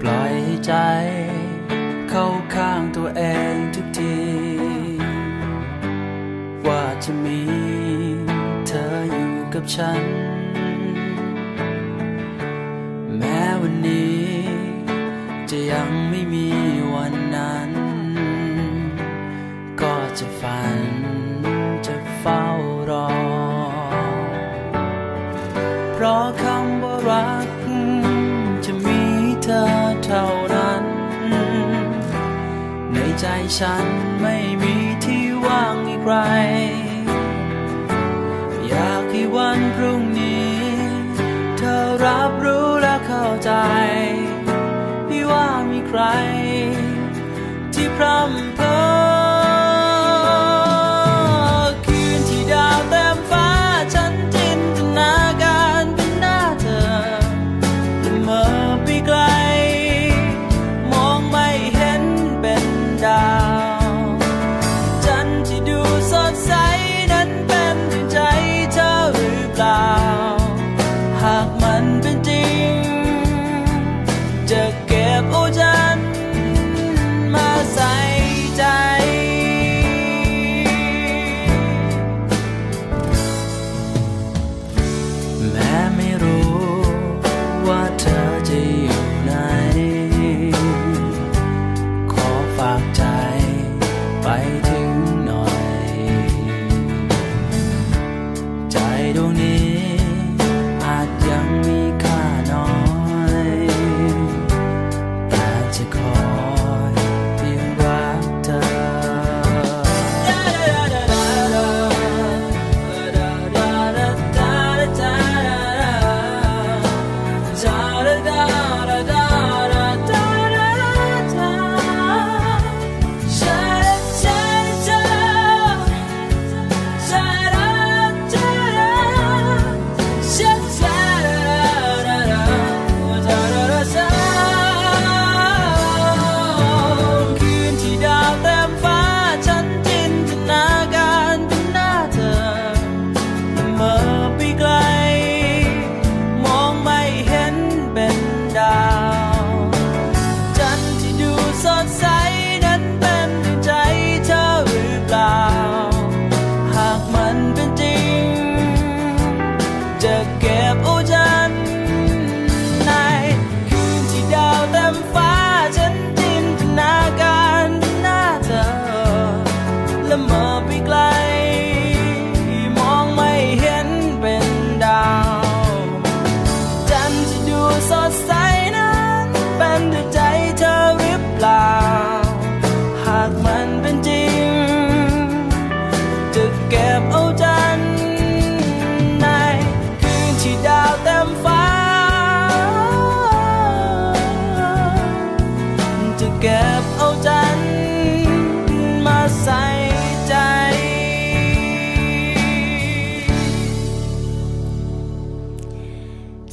ปล่อยใจเข้าข้างตัวเองทุกทีว่าจะมีเธออยู่กับฉันแม้วันนี้จะยังไม่มีวันนั้นก็จะฝันจะเฝ้ารอเพราะคำว่ารักจะมีเธอเท่านั้นในใจฉันไม่มีที่ว่างอีกไรอยากให้วันพรุ่งนี้เธอรับรู้และเข้าใจที่ว่ามีใครที่พร่ำเพ้อคืนที่ดาวเต็มฟ้าฉันจินตนาการเป็นหน้าเธอแต่เมื่อไปไกลมองไม่เห็นเป็นดาวจันทร์ที่ดูสดใสนั้นเป็นใจเธอหรือเปล่าหากมันเป็นจริงจะเก็บเอาจันทร์มาใส่ใจแม้ไม่รู้ว่าเธอจะอยู่ไหนขอฝากใจไปถึงหน่อยใจดวงนี้อาจยังมีค่าน้อยแต่จะขอเพียงรักเธอ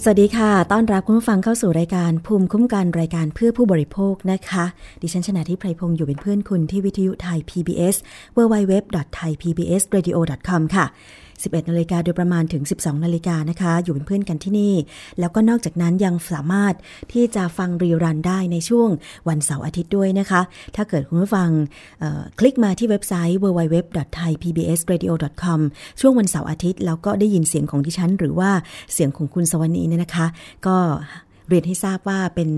สวัสดีค่ะต้อนรับคุณผู้ฟังเข้าสู่รายการภูมิคุ้มกันรายการเพื่อผู้บริโภคนะคะดิฉันชนาธิปไพพงศ์อยู่เป็นเพื่อนคุณที่วิทยุไทย PBS www.thaipbsradio.com ค่ะ 11:00 น.โดยประมาณถึง 12:00 น.นะคะอยู่เป็นเพื่อนกันที่นี่แล้วก็นอกจากนั้นยังสามารถที่จะฟังรีรันได้ในช่วงวันเสาร์อาทิตย์ด้วยนะคะถ้าเกิดคุณผู้ฟังคลิกมาที่เว็บไซต์ www.thaipbsradio.com ช่วงวันเสาร์อาทิตย์แล้วก็ได้ยินเสียงของดิฉันหรือว่าเสียงของคุณสวนีเนี่ยนะคะก็เรียนให้ทราบว่าเป็น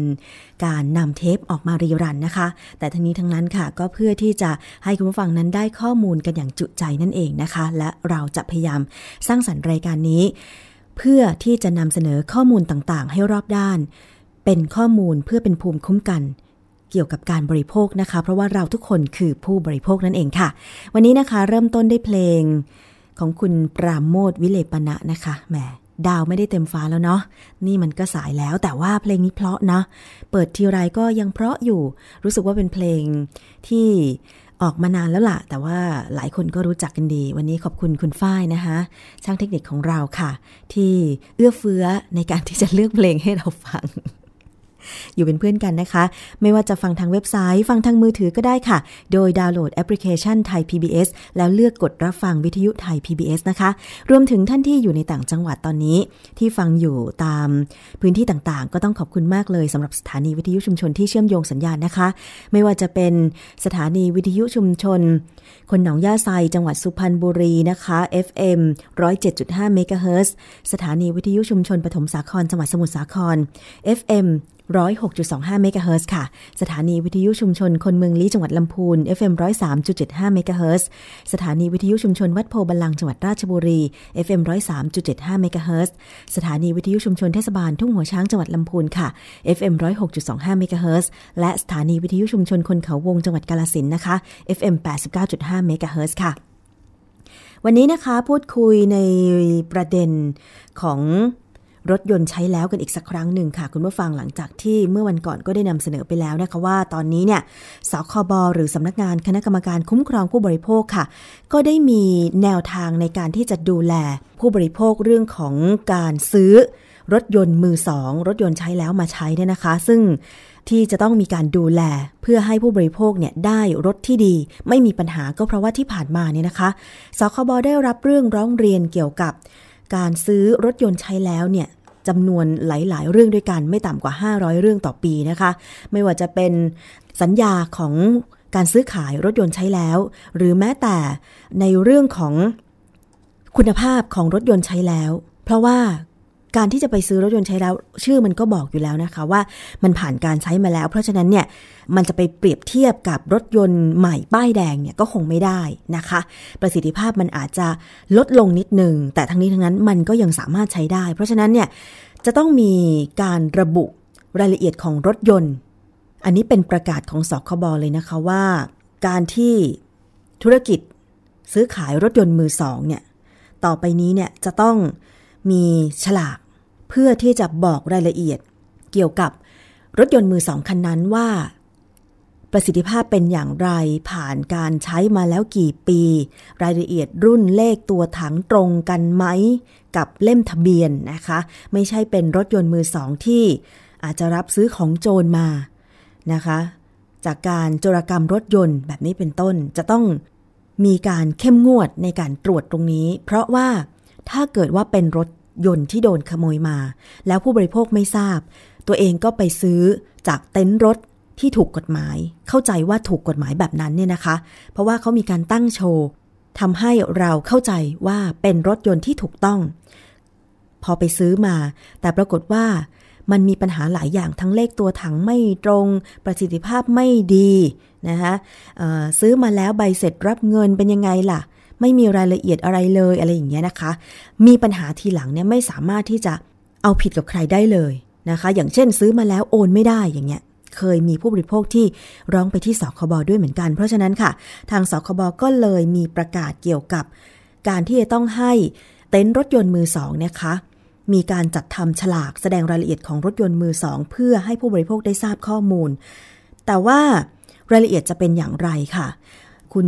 การนำเทปออกมารีรันนะคะแต่ทั้งนี้ทั้งนั้นค่ะก็เพื่อที่จะให้คุณผู้ฟังนั้นได้ข้อมูลกันอย่างจุใจนั่นเองนะคะและเราจะพยายามสร้างสรรค์รายการนี้เพื่อที่จะนำเสนอข้อมูลต่างๆให้รอบด้านเป็นข้อมูลเพื่อเป็นภูมิคุ้มกันเกี่ยวกับการบริโภคนะคะเพราะว่าเราทุกคนคือผู้บริโภคนั่นเองค่ะวันนี้นะคะเริ่มต้นด้วยเพลงของคุณปราโมทย์วิเลปนะนะคะแหมดาวไม่ได้เต็มฟ้าแล้วเนาะนี่มันก็สายแล้วแต่ว่าเพลงนี้เพราะนะเปิดทีไรก็ยังเพราะอยู่รู้สึกว่าเป็นเพลงที่ ออกมานานแล้วล่ะแต่ว่าหลายคนก็รู้จักกันดีวันนี้ขอบคุณคุณฝ้ายนะคะช่างเทคนิคของเราค่ะที่เอื้อเฟื้อในการที่จะเลือกเพลงให้เราฟังอยู่เป็นเพื่อนกันนะคะไม่ว่าจะฟังทางเว็บไซต์ฟังทางมือถือก็ได้ค่ะโดยดาวน์โหลดแอปพลิเคชันไทย PBS แล้วเลือกกดรับฟังวิทยุไทย PBS นะคะรวมถึงท่านที่อยู่ในต่างจังหวัดตอนนี้ที่ฟังอยู่ตามพื้นที่ต่างๆก็ต้องขอบคุณมากเลยสำหรับสถานีวิทยุชุมชนที่เชื่อมโยงสัญญาณนะคะไม่ว่าจะเป็นสถานีวิทยุชุมชนคนหนองย่าไซจังหวัดสุพรรณบุรีนะคะ FM 107.5 เมกะเฮิรตซ์สถานีวิทยุชุมชนปฐมสาครจังหวัดสมุทรสาคร FM106.25 เมกะเฮิรตซ์ค่ะสถานีวิทยุชุมชนคนเมืองลี้จังหวัดลำพูน FM 103.75 เมกะเฮิรตซ์สถานีวิทยุชุมชนวัดโพบลังจังหวัดราชบุรี FM 103.75 เมกะเฮิรตซ์สถานีวิทยุชุมชนเทศบาลทุ่งหัวช้างจังหวัดลำพูนค่ะ FM 106.25 เมกะเฮิรตซ์และสถานีวิทยุชุมชนคนเขาวงจังหวัดกาฬสินธุ์นะคะ FM 89.5 เมกะเฮิรตซ์ค่ะวันนี้นะคะพูดคุยในประเด็นของรถยนต์ใช้แล้วกันอีกสักครั้งหนึ่งค่ะคุณผู้ฟังหลังจากที่เมื่อวันก่อนก็ได้นำเสนอไปแล้วนะคะว่าตอนนี้เนี่ยสคบ.หรือสำนักงานคณะกรรมการคุ้มครองผู้บริโภคค่ะก็ได้มีแนวทางในการที่จะดูแลผู้บริโภคเรื่องของการซื้อรถยนต์มือสองรถยนต์ใช้แล้วมาใช้เนี่ยนะคะซึ่งที่จะต้องมีการดูแลเพื่อให้ผู้บริโภคเนี่ยได้รถที่ดีไม่มีปัญหาก็เพราะว่าที่ผ่านมาเนี่ยนะคะสคบ.ได้รับเรื่องร้องเรียนเกี่ยวกับการซื้อรถยนต์ใช้แล้วเนี่ยจำนวนหลายๆเรื่องด้วยกันไม่ต่ำกว่า500เรื่องต่อปีนะคะไม่ว่าจะเป็นสัญญาของการซื้อขายรถยนต์ใช้แล้วหรือแม้แต่ในเรื่องของคุณภาพของรถยนต์ใช้แล้วเพราะว่าการที่จะไปซื้อรถยนต์ใช้แล้วชื่อมันก็บอกอยู่แล้วนะคะว่ามันผ่านการใช้มาแล้วเพราะฉะนั้นเนี่ยมันจะไปเปรียบเทียบกับรถยนต์ใหม่ป้ายแดงเนี่ยก็คงไม่ได้นะคะประสิทธิภาพมันอาจจะลดลงนิดนึงแต่ทั้งนี้ทั้งนั้นมันก็ยังสามารถใช้ได้เพราะฉะนั้นเนี่ยจะต้องมีการระบุรายละเอียดของรถยนต์อันนี้เป็นประกาศของสคบ.เลยนะคะว่าการที่ธุรกิจซื้อขายรถยนต์มือสองเนี่ยต่อไปนี้เนี่ยจะต้องมีฉลากเพื่อที่จะบอกรายละเอียดเกี่ยวกับรถยนต์มือสองคันนั้นว่าประสิทธิภาพเป็นอย่างไรผ่านการใช้มาแล้วกี่ปีรายละเอียดรุ่นเลขตัวถังตรงกันไหมกับเล่มทะเบียนนะคะไม่ใช่เป็นรถยนต์มือสองที่อาจจะรับซื้อของโจรมานะคะจากการโจรกรรมรถยนต์แบบนี้เป็นต้นจะต้องมีการเข้มงวดในการตรวจตรงนี้เพราะว่าถ้าเกิดว่าเป็นรถยนต์ที่โดนขโมยมาแล้วผู้บริโภคไม่ทราบตัวเองก็ไปซื้อจากเต็นท์รถที่ถูกกฎหมายเข้าใจว่าถูกกฎหมายแบบนั้นเนี่ยนะคะเพราะว่าเขามีการตั้งโชว์ทำให้เราเข้าใจว่าเป็นรถยนต์ที่ถูกต้องพอไปซื้อมาแต่ปรากฏว่ามันมีปัญหาหลายอย่างทั้งเลขตัวถังไม่ตรงประสิทธิภาพไม่ดีนะคะซื้อมาแล้วใบเสร็จรับเงินเป็นยังไงล่ะไม่มีรายละเอียดอะไรเลยอะไรอย่างเงี้ยนะคะมีปัญหาทีหลังเนี่ยไม่สามารถที่จะเอาผิดกับใครได้เลยนะคะอย่างเช่นซื้อมาแล้วโอนไม่ได้อย่างเงี้ยเคยมีผู้บริโภคที่ร้องไปที่สคบ.ด้วยเหมือนกันเพราะฉะนั้นค่ะทางสคบ.ก็เลยมีประกาศเกี่ยวกับการที่จะต้องให้เต็นท์รถยนต์มือสองนะคะมีการจัดทำฉลากแสดงรายละเอียดของรถยนต์มือสองเพื่อให้ผู้บริโภคได้ทราบข้อมูลแต่ว่ารายละเอียดจะเป็นอย่างไรค่ะคุณ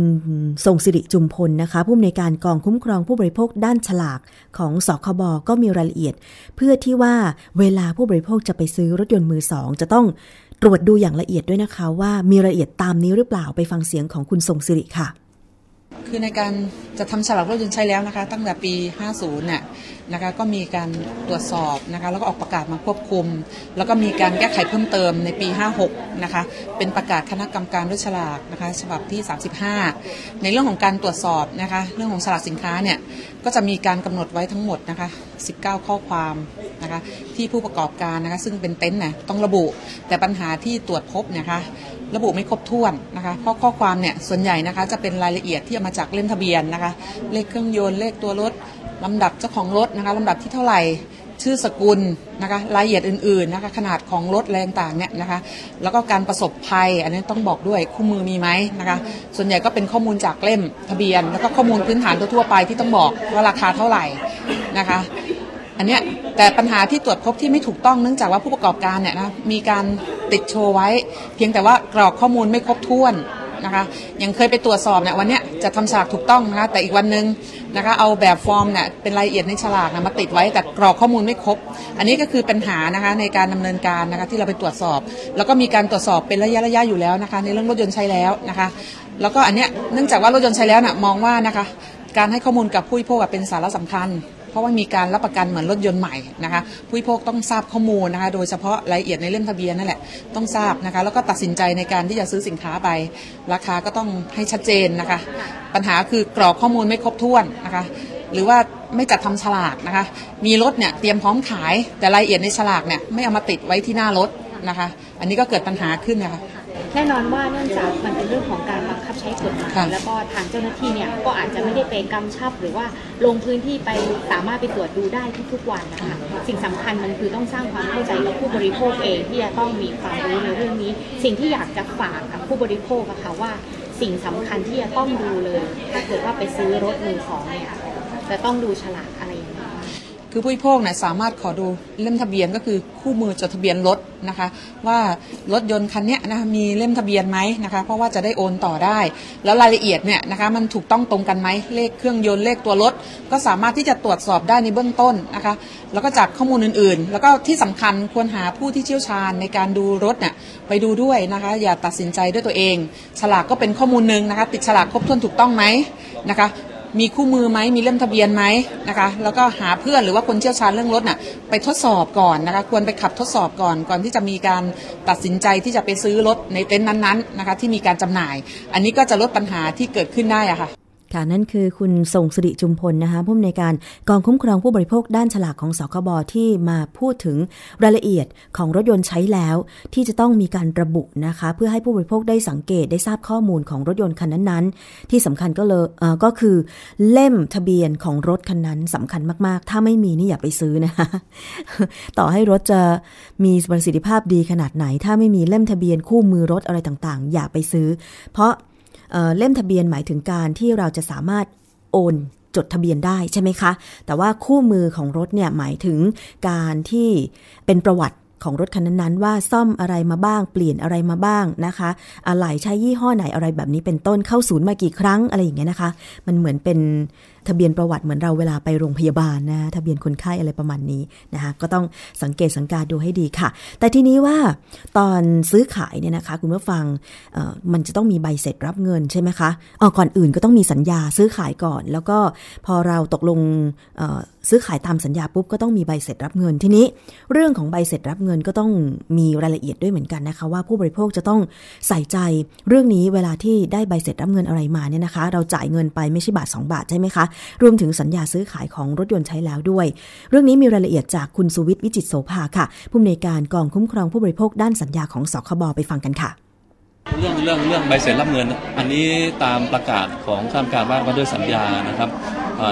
ทรงศิริจุมพลนะคะผู้อำนวยการกองคุ้มครองผู้บริโภคด้านฉลากของสคบ.ก็มีรายละเอียดเพื่อที่ว่าเวลาผู้บริโภคจะไปซื้อรถยนต์มือสองจะต้องตรวจดูอย่างละเอียดด้วยนะคะว่ามีรายละเอียดตามนี้หรือเปล่าไปฟังเสียงของคุณทรงศิริค่ะคือในการจะทำฉลากรถยนต์ใช้แล้วนะคะตั้งแต่ปี50เนี่ยนะคะก็มีการตรวจสอบนะคะแล้วก็ออกประกาศมาควบคุมแล้วก็มีการแก้ไขเพิ่มเติมในปี56นะคะเป็นประกาศคณะกรรมการรถฉลากนะคะฉบับที่35ในเรื่องของการตรวจสอบนะคะเรื่องของฉลากสินค้าเนี่ยก็จะมีการกำหนดไว้ทั้งหมดนะคะ19ข้อความนะคะที่ผู้ประกอบการนะคะซึ่งเป็นเต็นท์เนี่ยต้องระบุแต่ปัญหาที่ตรวจพบนะคะระบุไม่ครบถ้วนนะคะเพราะข้อความเนี่ยส่วนใหญ่นะคะจะเป็นรายละเอียดที่เอามาจากเล่มทะเบียนนะคะเลขเครื่องยนต์เลขตัวรถลำดับเจ้าของรถนะคะลำดับที่เท่าไหร่ชื่อสกุลนะคะรายละเอียดอื่นๆนะคะขนาดของรถแรงต่างเนี่ยนะคะแล้วก็การประสบภัยอันนี้ต้องบอกด้วยคู่มือมีไหมนะคะส่วนใหญ่ก็เป็นข้อมูลจากเล่มทะเบียนแล้วก็ข้อมูลพื้นฐานทั่วๆไปที่ต้องบอกว่าราคาเท่าไหร่นะคะอันเนี้ยแต่ปัญหาที่ตรวจพบที่ไม่ถูกต้องเนื่องจากว่าผู้ประกอบการเนี่ยนะมีการติดโชว์ไว้เพียงแต่ว่ากรอกข้อมูลไม่ครบถ้วน นะคะอย่างเคยไปตรวจสอบเนี่ยวันนี้จะทำฉลากถูกต้องนะคะแต่อีกวันนึงนะคะเอาแบบฟอร์มเนี่ยเป็นรายละเอียดในฉลากนะมาติดไว้แต่กรอกข้อมูลไม่ครบอันนี้ก็คือปัญหานะคะในการดำเนินการนะคะที่เราไปตรวจสอบแล้วก็มีการตรวจสอบเป็นระยะอยู่แล้วนะคะในเรื่องรถยนต์ใช้แล้วนะคะแล้วก็อันเนี้ยเนื่องจากว่ารถยนต์ใช้แล้วน่ะมองว่านะคะการให้ข้อมูลกับผู้บริโภคเป็นสาระสำคัญเพราะว่ามีการรับประกันเหมือนรถยนต์ใหม่นะคะผู้บริโภคต้องทราบข้อมูลนะคะโดยเฉพาะรายละเอียดในเล่มทะเบียนนั่นแหละต้องทราบนะคะแล้วก็ตัดสินใจในการที่จะซื้อสินค้าไปราคาก็ต้องให้ชัดเจนนะคะปัญหาคือกรอกข้อมูลไม่ครบถ้วนนะคะหรือว่าไม่จัดทำฉลากนะคะมีรถเนี่ยเตรียมพร้อมขายแต่รายละเอียดในฉลากเนี่ยไม่เอามาติดไว้ที่หน้ารถนะคะอันนี้ก็เกิดปัญหาขึ้นนะคะแน่นอนว่าเนื่องจากมันเป็นเรื่องของการบังคับใช้กฎหมายแล้วก็ทางเจ้าหน้าที่เนี่ยก็อาจจะไม่ได้ไปกำชับหรือว่าลงพื้นที่ไปสามารถไปตรวจดูได้ทุกวันนะคะสิ่งสำคัญมันคือต้องสร้างความเข้าใจกับผู้บริโภคเองที่จะต้องมีความรู้ในเรื่องนี้สิ่งที่อยากจะฝากกับผู้บริโภคนะคะว่าสิ่งสำคัญที่จะต้องดูเลยถ้าเกิดว่าไปซื้อรถมือสองเนี่ยจะต้องดูฉลากอะไรอย่างเงี้ยคือผู้บริโภคเนี่ยสามารถขอดูเล่มทะเบียนก็คือคู่มือจดทะเบียนรถนะคะว่ารถยนต์คันนี้นะคะมีเล่มทะเบียนไหมนะคะเพราะว่าจะได้โอนต่อได้แล้วรายละเอียดเนี่ยนะคะมันถูกต้องตรงกันไหมเลขเครื่องยนต์เลขตัวรถก็สามารถที่จะตรวจสอบได้ในเบื้องต้นนะคะแล้วก็จากข้อมูลอื่นๆแล้วก็ที่สำคัญควรหาผู้ที่เชี่ยวชาญในการดูรถเนี่ยไปดูด้วยนะคะอย่าตัดสินใจด้วยตัวเองฉลากก็เป็นข้อมูลหนึ่งนะคะติดฉลากครบถ้วนถูกต้องไหมนะคะมีคู่มือไหมมีเล่มทะเบียนไหมนะคะแล้วก็หาเพื่อนหรือว่าคนเชี่ยวชาญเรื่องรถน่ะไปทดสอบก่อนนะคะควรไปขับทดสอบก่อนที่จะมีการตัดสินใจที่จะไปซื้อรถในเต็นท์นั้นๆนะคะที่มีการจำหน่ายอันนี้ก็จะลดปัญหาที่เกิดขึ้นได้อะค่ะค่ะนั่นคือคุณทรงศิริจุมพลนะคะผู้อำนวยการกองคุ้มครองผู้บริโภคด้านฉลากของสคบที่มาพูดถึงรายละเอียดของรถยนต์ใช้แล้วที่จะต้องมีการระบุนะคะเพื่อให้ผู้บริโภคได้สังเกตได้ทราบข้อมูลของรถยนต์คันนั้นๆที่สำคัญก็เลยก็คือเล่มทะเบียนของรถคันนั้นสำคัญมากๆถ้าไม่มีนี่อย่าไปซื้อนะคะต่อให้รถจะมีประสิทธิภาพดีขนาดไหนถ้าไม่มีเล่มทะเบียนคู่มือรถอะไรต่างๆอย่าไปซื้อเพราะเล่มทะเบียนหมายถึงการที่เราจะสามารถโอนจดทะเบียนได้ใช่ไหมคะแต่ว่าคู่มือของรถเนี่ยหมายถึงการที่เป็นประวัติของรถคันนั้นๆว่าซ่อมอะไรมาบ้างเปลี่ยนอะไรมาบ้างนะคะอะไหล่ใช้ยี่ห้อไหนอะไรแบบนี้เป็นต้นเข้าศูนย์มากี่ครั้งอะไรอย่างเงี้ยนะคะมันเหมือนเป็นทะเบียนประวัติเหมือนเราเวลาไปโรงพยาบาลนะทะเบียนคนไข้อะไรประมาณนี้นะคะก็ต้องสังเกตสังกาดูให้ดีค่ะแต่ทีนี้ว่าตอนซื้อขายเนี่ยนะคะคุณผู้ฟังมันจะต้องมีใบเสร็จรับเงินใช่ไหมคะก่อนอื่นก็ต้องมีสัญญาซื้อขายก่อนแล้วก็พอเราตกลงซื้อขายตามสัญญาปุ๊บก็ต้องมีใบเสร็จรับเงินทีนี้เรื่องของใบเสร็จรับเงินก็ต้องมีรายละเอียดด้วยเหมือนกันนะคะว่าผู้บริโภคจะต้องใส่ใจเรื่องนี้เวลาที่ได้ใบเสร็จรับเงินอะไรมาเนี่ยนะคะเราจ่ายเงินไปไม่ใช่บาท2บาทใช่ไหมคะรวมถึงสัญญาซื้อขายของรถยนต์ใช้แล้วด้วยเรื่องนี้มีรายละเอียดจากคุณสุวิทย์วิจิตรโสภาค่ะผู้อำนวยการกองคุ้มครองผู้บริโภคด้านสัญญาของสคบไปฟังกันค่ะเรื่องใบเสร็จรับเงินอันนี้ตามประกาศของคณะกรรมการว่าด้วยสัญญานะครับ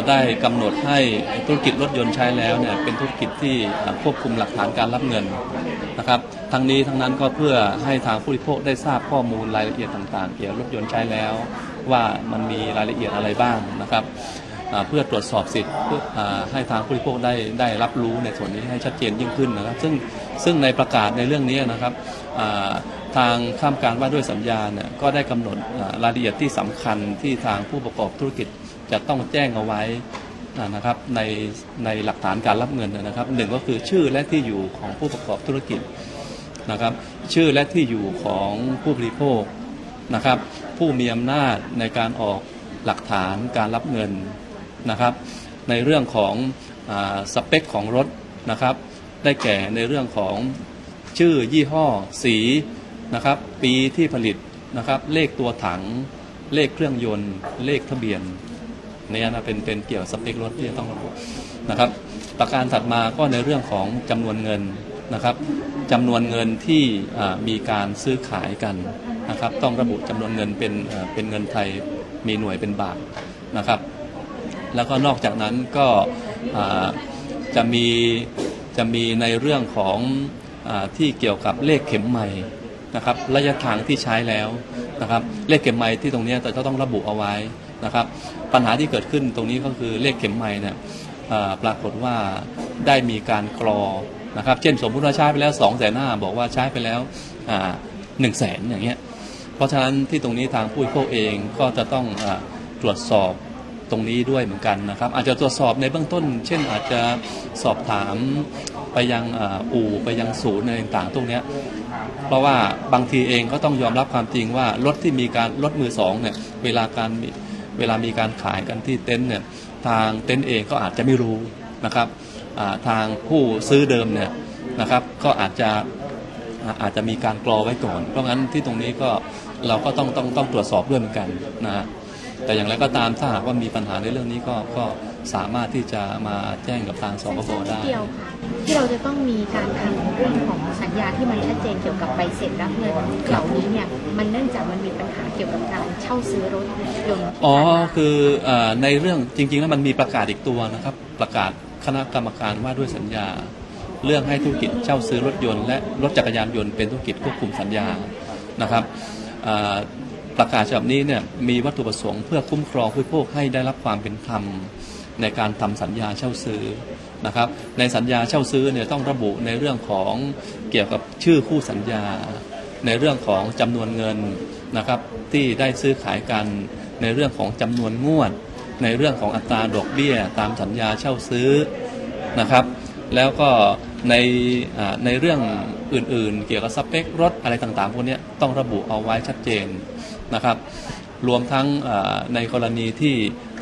ได้กำหนดให้ธุรกิจรถยนต์ใช้แล้วเนี่ยเป็นธุรกิจที่ควบคุมหลักฐานการรับเงินนะครับทั้งนี้ทั้งนั้นก็เพื่อให้ทางผู้บริโภคได้ทราบข้อมูลรายละเอียดต่างๆเกี่ยวกับรถยนต์ใช้แล้วว่ามันมีรายละเอียดอะไรบ้างนะครับเพื่อตรวจสอบสิทธิ์ให้ทางผู้บริโภคได้รับรู้ในส่วนนี้ให้ชัดเจนยิ่งขึ้นนะครับซึ่งในประกาศในเรื่องนี้นะครับทางข้ามการว่าด้วยสัญญาเนี่ยก็ได้กำหนดรายละเอียดที่สำคัญที่ทางผู้ประกอบธุรกิจจะต้องแจ้งเอาไว้นะครับในหลักฐานการรับเงินนะครับหนึ่งก็คือชื่อและที่อยู่ของผู้ประกอบธุรกิจนะครับชื่อและที่อยู่ของผู้บริโภคนะครับผู้มีอำนาจในการออกหลักฐานการรับเงินนะครับในเรื่องของสเปคของรถนะครับได้แก่ในเรื่องของชื่อยี่ห้อสีนะครับปีที่ผลิตนะครับเลขตัวถังเลขเครื่องยนต์เลขทะเบียนเนี่ยนะเป็นเกี่ยวสเปครถที่จะต้องระบุนะครับประการถัดมาก็ในเรื่องของจำนวนเงินนะครับจำนวนเงินที่มีการซื้อขายกันนะครับต้องระบุจำนวนเงินเป็นเงินไทยมีหน่วยเป็นบาทนะครับแล้วก็นอกจากนั้นก็จะมีในเรื่องของที่เกี่ยวกับเลขเข็มไมล์นะครับระยะทางที่ใช้แล้วนะครับเลขเข็มไมล์ที่ตรงนี้แต่ก็ต้องระบุเอาไว้นะครับปัญหาที่เกิดขึ้นตรงนี้ก็คือเลขเข็มไมล์เนี่ยปรากฏว่าได้มีการกรอนะครับเช่นสมมุติว่าใช้ไปแล้ว250,000บอกว่าใช้ไปแล้ว100,000อย่างเงี้ย เพราะฉะนั้นที่ตรงนี้ทางผู้บริโภคเองก็จะต้องตรวจสอบตรงนี้ด้วยเหมือนกันนะครับอาจจะตรวจสอบในเบื้องต้นเช่นอาจจะสอบถามไปยังอู่ไปยังศูนย์อะไรต่างๆตรงนี้เพราะว่าบางทีเองก็ต้องยอมรับความจริงว่ารถที่มีการรถมือสองเนี่ยเวลามีการขายกันที่เต็นท์เนี่ยทางเต็นท์เองก็อาจจะไม่รู้นะครับทางผู้ซื้อเดิมเนี่ยนะครับก็อาจจะมีการกรอไว้ก่อนเพราะงั้นที่ตรงนี้ก็เราก็ต้องตรวจสอบด้วยเหมือนกันนะฮะแต่อย่างไรก็ตามถ้าหากว่ามีปัญหาในเรื่องนี้ก็สามารถที่จะมาแจ้งกับทางสคบได้ที่เราจะต้องมีการทำเรื่องของสัญญาที่มันชัดเจนเกี่ยวกับใบเสร็จรับเงินเหล่านี้เนี่ยมันเนื่องจากมันมีปัญหาเกี่ยวกับการเช่าซื้อรถยนต์อ๋อคือในเรื่องจริงๆแล้วมันมีประกาศอีกตัวนะครับประกาศคณะกรรมการว่าด้วยสัญญาเรื่องให้ธุรกิจเช่าซื้อรถยนต์และรถจักรยานยนต์เป็นธุรกิจควบคุมสัญญานะครับประกาศฉบับนี้เนี่ยมีวัตถุประสงค์เพื่อคุ้มครองผู้บริโภคให้ได้รับความเป็นธรรมในการทำสัญญาเช่าซื้อนะครับในสัญญาเช่าซื้อเนี่ยต้องระบุในเรื่องของเกี่ยวกับชื่อคู่สัญญาในเรื่องของจำนวนเงินนะครับที่ได้ซื้อขายกันในเรื่องของจำนวนงวดในเรื่องของอัตราดอกเบี้ยตามสัญญาเช่าซื้อนะครับแล้วก็ในเรื่องอื่นๆเกี่ยวกับสเปครถอะไรต่างๆพวกนี้ต้องระบุเอาไว้ชัดเจนนะครับรวมทั้งในกรณีที่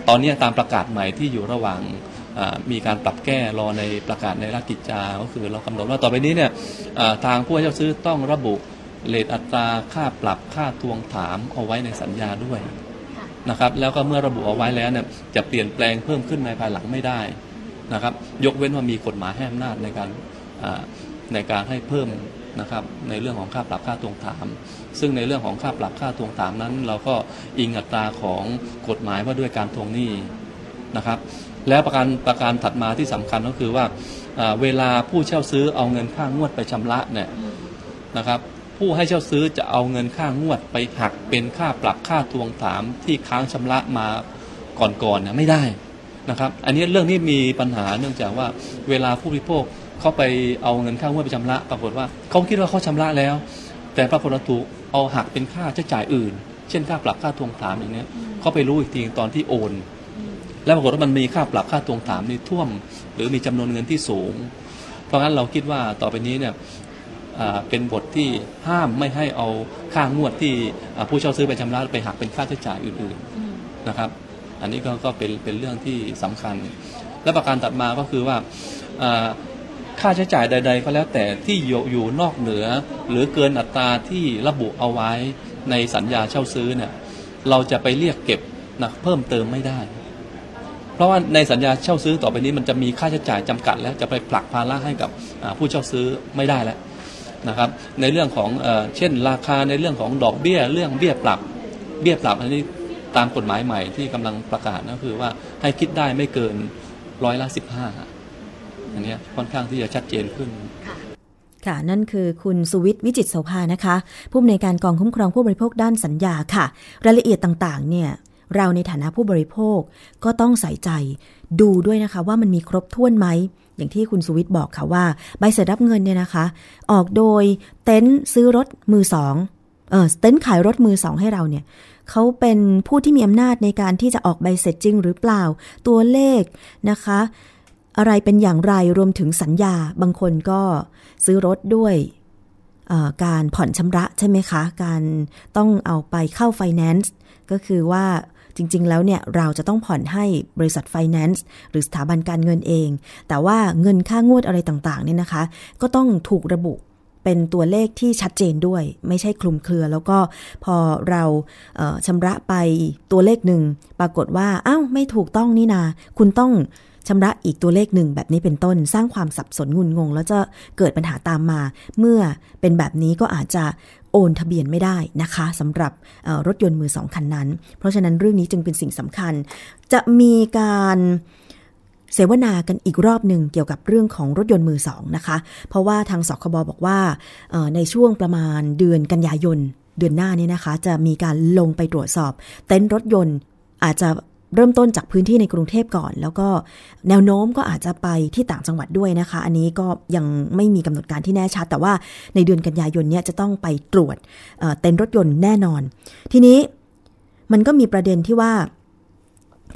ตอนนี้ตามประกาศใหม่ที่อยู่ระหว่างมีการปรับแก้รอในประกาศในราชกิจจาก็คือเรากำหนดว่าต่อไปนี้เนี่ยทางผู้เช่าซื้อต้องระบุเรทอัตราค่าปรับค่าทวงถามเอาไว้ในสัญญาด้วยนะครับแล้วก็เมื่อระบุเอาไว้แล้วเนี่ยจะเปลี่ยนแปลงเพิ่มขึ้นในภายหลังไม่ได้นะครับยกเว้นว่ามีกฎหมายให้อำนาจในการให้เพิ่มนะครับในเรื่องของค่าปรับค่าทวงถามซึ่งในเรื่องของค่าปรับค่าทวงถามนั้นเราก็อิงอัตราของกฎหมายว่าด้วยการทวงหนี้นะครับและประการถัดมาที่สำคัญก็คือว่าเวลาผู้เช่าซื้อเอาเงินค่างวดไปชำระเนี่ยนะครับผู้ให้เช่าซื้อจะเอาเงินค่างวดไปหักเป็นค่าปรับค่าทวงถามที่ค้างชำระมาก่อนเนี่ยไม่ได้นะครับอันนี้เรื่องนี้มีปัญหาเนื่องจากว่าเวลาผู้บริโภคเขาไปเอาเงินค่างวดไปชำระปรากฏว่าเขาคิดว่าเขาชำระแล้วแต่ปรากฏว่าถูกเอาหักเป็นค่าใช้จ่ายอื่นเช่นค่าปรับค่าทวงถามอย่างนี้เขาไปรู้อีกทีตอนที่โอนแล้วปรากฏว่ามันมีค่าปรับค่าทวงถามนี่ท่วมหรือมีจำนวนเงินที่สูงเพราะงั้นเราคิดว่าต่อไปนี้เนี่ยเป็นบทที่ห้ามไม่ให้เอาค่างวดที่ผู้เช่าซื้อไปชำระไปหักเป็นค่าใช้จ่ายอื่นๆนะครับอันนี้ก็เป็นเรื่องที่สำคัญและประการต่อมาก็คือว่าค่าใช้จ่ายใดๆก็แล้วแต่ที่อยู่นอกเหนือหรือเกินอัตราที่ระบุเอาไว้ในสัญญาเช่าซื้อเนี่ยเราจะไปเรียกเก็บนะเพิ่มเติมไม่ได้เพราะว่าในสัญญาเช่าซื้อต่อไปนี้มันจะมีค่าใช้จ่ายจำกัดแล้วจะไปผลักภาระให้กับผู้เช่าซื้อไม่ได้แล้วนะครับในเรื่องของเช่นราคาในเรื่องของดอกเบี้ยเรื่องเบี้ยปรับอันนี้ตามกฎหมายใหม่ที่กำลังประกาศก็คือว่าให้คิดได้ไม่เกิน15%อันนี้ค่อนข้างที่จะชัดเจนขึ้นค่ะนั่นคือคุณสุวิทย์วิจิตรโสภานะคะผู้อำนวยการกองคุ้มครองผู้บริโภคด้านสัญญาค่ะรายละเอียดต่างๆเนี่ยเราในฐานะผู้บริโภคก็ต้องใส่ใจดูด้วยนะคะว่ามันมีครบถ้วนไหมอย่างที่คุณสุวิทย์บอกค่ะว่าใบเสร็จรับเงินเนี่ยนะคะออกโดยเต็นท์ซื้อรถมือสองเต็นท์ขายรถมือสองให้เราเนี่ยเขาเป็นผู้ที่มีอำนาจในการที่จะออกใบเสร็จจริงหรือเปล่าตัวเลขนะคะอะไรเป็นอย่างไรรวมถึงสัญญาบางคนก็ซื้อรถด้วยการผ่อนชำระใช่ไหมคะการต้องเอาไปเข้าไฟแนนซ์ก็คือว่าจริงๆแล้วเนี่ยเราจะต้องผ่อนให้บริษัทไฟแนนซ์หรือสถาบันการเงินเองแต่ว่าเงินค่างวดอะไรต่างๆเนี่ยนะคะก็ต้องถูกระบุเป็นตัวเลขที่ชัดเจนด้วยไม่ใช่คลุมเครือแล้วก็พอเราชำระไปตัวเลขหนึ่งปรากฏว่าอ้าวไม่ถูกต้องนี่นาคุณต้องชำระอีกตัวเลขหนึ่งแบบนี้เป็นต้นสร้างความสับสนงุนงงแล้วจะเกิดปัญหาตามมาเมื่อเป็นแบบนี้ก็อาจจะโอนทะเบียนไม่ได้นะคะสำหรับรถยนต์มือสองคันนั้นเพราะฉะนั้นเรื่องนี้จึงเป็นสิ่งสำคัญจะมีการเสวนากันอีกรอบหนึ่งเกี่ยวกับเรื่องของรถยนต์มือสองนะคะเพราะว่าทางสคบ.บอกว่าในช่วงประมาณเดือนกันยายนเดือนหน้านี้นะคะจะมีการลงไปตรวจสอบเต็นท์รถยนต์อาจจะ เริ่มต้นจากพื้นที่ในกรุงเทพก่อนแล้วก็แนวโน้มก็อาจจะไปที่ต่างจังหวัดด้วยนะคะอันนี้ก็ยังไม่มีกำหนดการที่แน่ชัดแต่ว่าในเดือนกันยายนเนี่ยจะต้องไปตรวจเต็นท์รถยนต์แน่นอนทีนี้มันก็มีประเด็นที่ว่า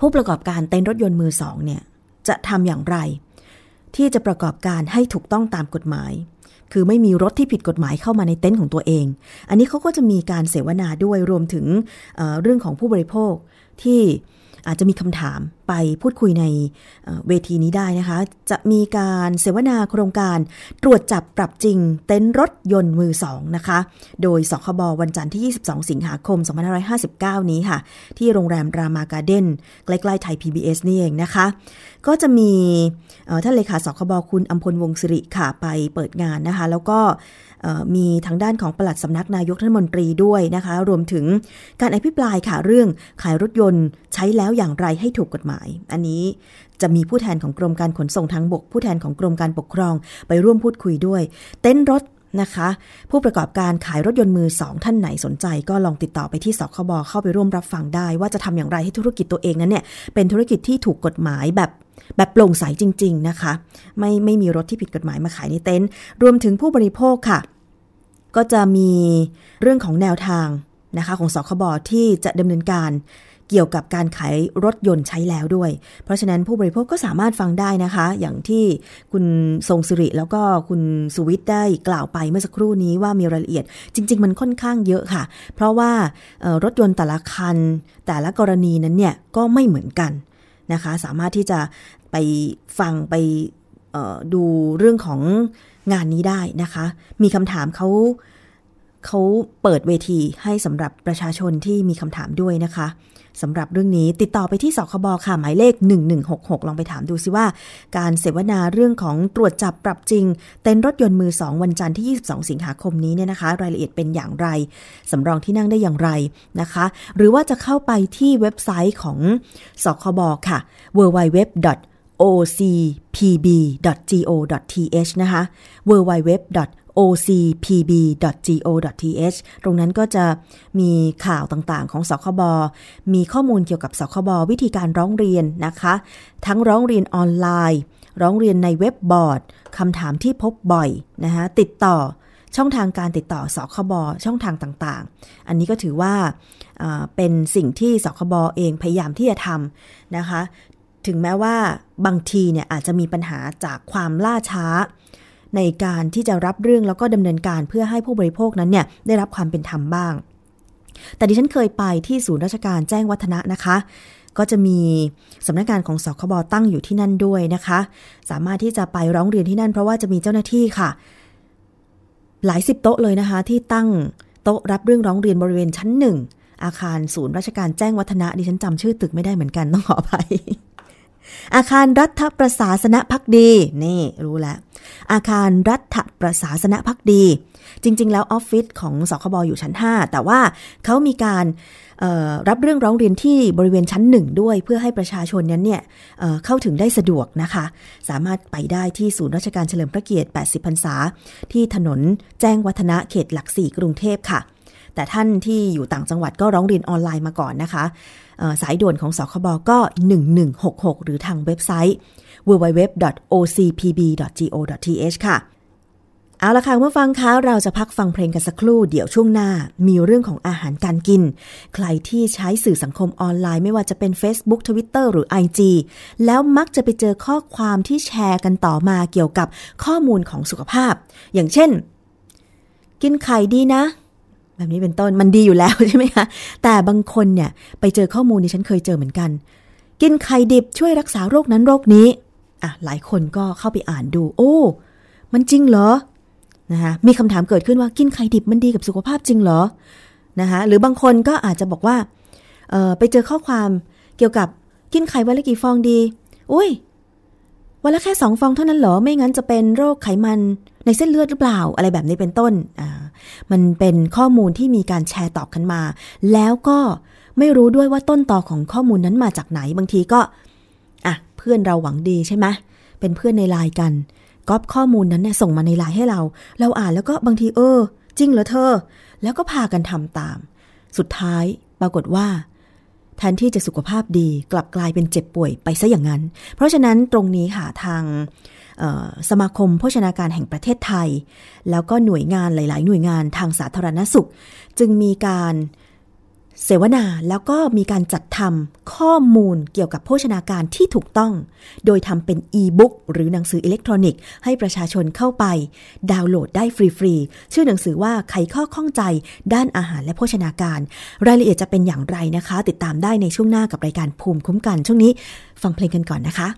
ผู้ประกอบการเต็นท์รถยนต์มือสองเนี่ยจะทำอย่างไรที่จะประกอบการให้ถูกต้องตามกฎหมายคือไม่มีรถที่ผิดกฎหมายเข้ามาในเต็นท์ของตัวเองอันนี้เขาก็จะมีการเสวนาด้วยรวมถึงเรื่องของผู้บริโภคที่อาจจะมีคำถามไปพูดคุยในเวทีนี้ได้นะคะจะมีการเสวนาโครงการตรวจจับปรับจริงเต็นท์รถยนต์มือสองนะคะโดยสคบวันจันทร์ที่22สิงหาคม2559นี้ค่ะที่โรงแรมรามาการ์เด้นใกล้ๆไทย PBS นี่เองนะคะก็จะมีท่านเลขาสคบคุณอำพลวงศ์สิริค่ะไปเปิดงานนะคะแล้วก็มีทางด้านของปลัดสำนักนายกรัฐมนตรีด้วยนะคะรวมถึงการอภิปรายค่ะเรื่องขายรถยนต์ใช้แล้วอย่างไรให้ถูกกฎหมายอันนี้จะมีผู้แทนของกรมการขนส่งทางบกผู้แทนของกรมการปกครองไปร่วมพูดคุยด้วยเต้นรถนะคะผู้ประกอบการขายรถยนต์มือสองท่านไหนสนใจก็ลองติดต่อไปที่สคบเข้าไปร่วมรับฟังได้ว่าจะทำอย่างไรให้ธุรกิจตัวเองนั้นเนี่ยเป็นธุรกิจที่ถูกกฎหมายแบบโปร่งใสจริงๆนะคะไม่มีรถที่ผิดกฎหมายมาขายในเต็นท์รวมถึงผู้บริโภคค่ะก็จะมีเรื่องของแนวทางนะคะของสคบที่จะดำเนินการเกี่ยวกับการขายรถยนต์ใช้แล้วด้วยเพราะฉะนั้นผู้บริโภคก็สามารถฟังได้นะคะอย่างที่คุณทรงศิริแล้วก็คุณสุวิทย์ได้กล่าวไปเมื่อสักครู่นี้ว่ามีรายละเอียดจริงๆมันค่อนข้างเยอะค่ะเพราะว่ารถยนต์แต่ละคันแต่ละกรณีนั้นเนี่ยก็ไม่เหมือนกันนะคะสามารถที่จะไปฟังไปดูเรื่องของงานนี้ได้นะคะมีคำถามเขาเปิดเวทีให้สำหรับประชาชนที่มีคำถามด้วยนะคะสำหรับเรื่องนี้ติดต่อไปที่สคบค่ะหมายเลข1166ลองไปถามดูสิว่าการเสวนาเรื่องของตรวจจับปรับจริงเต็นท์รถยนต์มือสองวันจันทร์ที่22สิงหาคมนี้เนี่ยนะคะรายละเอียดเป็นอย่างไรสำรองที่นั่งได้อย่างไรนะคะหรือว่าจะเข้าไปที่เว็บไซต์ของสคบค่ะ www.ocpb.go.th นะคะ www.ocpb.go.th ตรงนั้นก็จะมีข่าวต่างๆของสคบมีข้อมูลเกี่ยวกับสคบวิธีการร้องเรียนนะคะทั้งร้องเรียนออนไลน์ร้องเรียนในเว็บบอร์ดคำถามที่พบบ่อยนะคะติดต่อช่องทางการติดต่อสคบช่องทางต่างๆอันนี้ก็ถือว่าเป็นสิ่งที่สคบเองพยายามที่จะทำนะคะถึงแม้ว่าบางทีเนี่ยอาจจะมีปัญหาจากความล่าช้าในการที่จะรับเรื่องแล้วก็ดำเนินการเพื่อให้ผู้บริโภคนั้นเนี่ยได้รับความเป็นธรรมบ้างแต่ดิฉันเคยไปที่ศูนย์ราชการแจ้งวัฒนะนะคะก็จะมีสำนักงานของสคบตั้งอยู่ที่นั่นด้วยนะคะสามารถที่จะไปร้องเรียนที่นั่นเพราะว่าจะมีเจ้าหน้าที่ค่ะหลายสิบโต๊ะเลยนะคะที่ตั้งโต๊ะรับเรื่องร้องเรียนบริเวณชั้นหนึ่งอาคารศูนย์ราชการแจ้งวัฒนะดิฉันจำชื่อตึกไม่ได้เหมือนกันต้องขออภัยอาคารรัฐประศาสนภักดีนี่รู้แล้วอาคารรัฐประศาสนภักดีจริงๆแล้วออฟฟิศของสคบอยู่ชั้น5แต่ว่าเขามีการรับเรื่องร้องเรียนที่บริเวณชั้น1ด้วยเพื่อให้ประชาชนนั้นเนี่ย เข้าถึงได้สะดวกนะคะสามารถไปได้ที่ศูนย์ราชการเฉลิมพระเกียรติ80พรรษาที่ถนนแจ้งวัฒนะเขตหลัก4กรุงเทพค่ะแต่ท่านที่อยู่ต่างจังหวัดก็ร้องเรียนออนไลน์มาก่อนนะคะสายด่วนของสคบก็1166หรือทางเว็บไซต์ www.ocpb.go.th ค่ะเอาละค่ะเมื่อฟังคะเราจะพักฟังเพลงกันสักครู่เดี๋ยวช่วงหน้ามีเรื่องของอาหารการกินใครที่ใช้สื่อสังคมออนไลน์ไม่ว่าจะเป็น Facebook Twitter หรือ IG แล้วมักจะไปเจอข้อความที่แชร์กันต่อมาเกี่ยวกับข้อมูลของสุขภาพอย่างเช่นกินไข่ดีนะแบบนี้เป็นต้นมันดีอยู่แล้วใช่ไหมคะแต่บางคนเนี่ยไปเจอข้อมูลที่ฉันเคยเจอเหมือนกันกินไข่ดิบช่วยรักษาโรคนั้นโรคนี้อ่ะหลายคนก็เข้าไปอ่านดูโอ้มันจริงเหรอนะคะมีคำถามเกิดขึ้นว่ากินไข่ดิบมันดีกับสุขภาพจริงเหรอนะคะหรือบางคนก็อาจจะบอกว่าไปเจอข้อความเกี่ยวกับกินไข่วันละกี่ฟองดีอุ้ยวันละแค่2ฟองเท่านั้นเหรอไม่งั้นจะเป็นโรคไขมันในเส้นเลือดหรือเปล่าอะไรแบบนี้เป็นต้นมันเป็นข้อมูลที่มีการแชร์ต่อกันมาแล้วก็ไม่รู้ด้วยว่าต้นตอของข้อมูลนั้นมาจากไหนบางทีก็อ่ะเพื่อนเราหวังดีใช่ไหมเป็นเพื่อนในไลน์กันก๊อปข้อมูลนั้นเนี่ยส่งมาในไลน์ให้เราอ่านแล้วก็บางทีจริงเหรอเธอแล้วก็พากันทำตามสุดท้ายปรากฏว่า แทนที่จะสุขภาพดีกลับกลายเป็นเจ็บป่วยไปซะอย่างนั้นเพราะฉะนั้นตรงนี้ค่ะทางสมาคมโภชนาการแห่งประเทศไทยแล้วก็หน่วยงานหลายๆหน่วยงานทางสาธารณสุขจึงมีการเสวนาแล้วก็มีการจัดทำข้อมูลเกี่ยวกับโภชนาการที่ถูกต้องโดยทำเป็นอีบุ๊กหรือหนังสืออิเล็กทรอนิกส์ให้ประชาชนเข้าไปดาวน์โหลดได้ฟรีๆชื่อหนังสือว่าไขข้อข้องใจด้านอาหารและโภชนาการรายละเอียดจะเป็นอย่างไรนะคะติดตามได้ในช่วงหน้ากับรายการภูมิคุ้มกันช่วงนี้ฟังเพลงกันก่อนนะคะ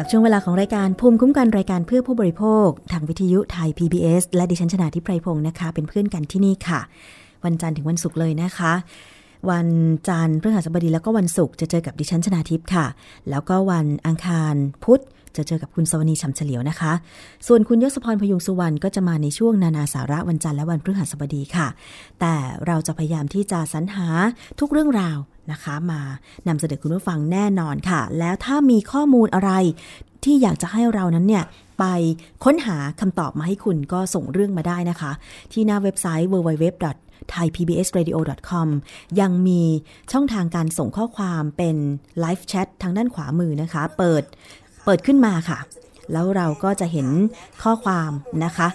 กับช่วงเวลาของรายการภูมิคุ้มกันรายการเพื่อผู้บริโภคทางวิทยุไทย PBS และดิฉันชนาธิปไพพงศ์นะคะเป็นเพื่อนกันที่นี่ค่ะวันจันทร์ถึงวันศุกร์เลยนะคะวันจันทร์พฤหัสบดีแล้วก็วันศุกร์จะเจอกับดิฉันชนาธิปค่ะแล้วก็วันอังคารพุธจะเจอกับคุณสวนีฉ่ำเฉลียวนะคะส่วนคุณยศพรพยุงสุวรรณก็จะมาในช่วงนานาสาระวันจันทร์และวันพฤหัสบดีค่ะแต่เราจะพยายามที่จะสรรหาทุกเรื่องราวนะคะมานำเสนอคุณผู้ฟังแน่นอนค่ะแล้วถ้ามีข้อมูลอะไรที่อยากจะให้เรานั้นเนี่ยไปค้นหาคำตอบมาให้คุณก็ส่งเรื่องมาได้นะคะที่หน้าเว็บไซต์ www.thaipbsradio.com ยังมีช่องทางการส่งข้อความเป็นไลฟ์แชททางด้านขวามือนะคะเปิดขึ้นมาค่ะแล้วเราก็จะเห็นข้อความนะคะ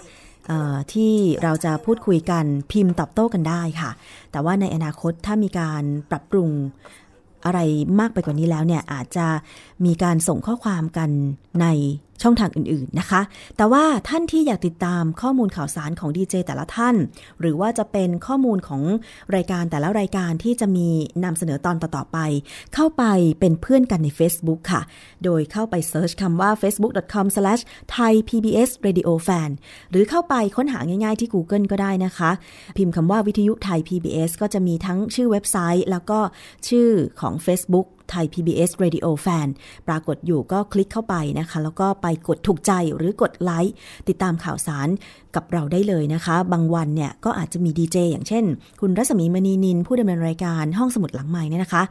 ที่เราจะพูดคุยกันพิมพ์ตอบโต้กันได้ค่ะแต่ว่าในอนาคตถ้ามีการปรับปรุงอะไรมากไปกว่านี้แล้วเนี่ยอาจจะมีการส่งข้อความกันในช่องทางอื่นๆนะคะแต่ว่าท่านที่อยากติดตามข้อมูลข่าวสารของดีเจแต่ละท่านหรือว่าจะเป็นข้อมูลของรายการแต่ละรายการที่จะมีนำเสนอตอนต่อๆไปเข้าไปเป็นเพื่อนกันใน Facebook ค่ะโดยเข้าไปเสิร์ชคำว่า facebook.com/thaipbsradiofan หรือเข้าไปค้นหาง่ายๆที่ Google ก็ได้นะคะพิมพ์คำว่าวิทยุไทย PBS ก็จะมีทั้งชื่อเว็บไซต์แล้วก็ชื่อของ Facebookไทย PBS Radio Fan ปรากฏอยู่ก็คลิกเข้าไปนะคะแล้วก็ไปกดถูกใจหรือกดไลค์ติดตามข่าวสารกับเราได้เลยนะคะบางวันเนี่ยก็อาจจะมีดีเจอย่างเช่นคุณรัศมีมณีนินผู้ดำเนินรายการห้องสมุดหลังใหม่เนี่ยนะคะ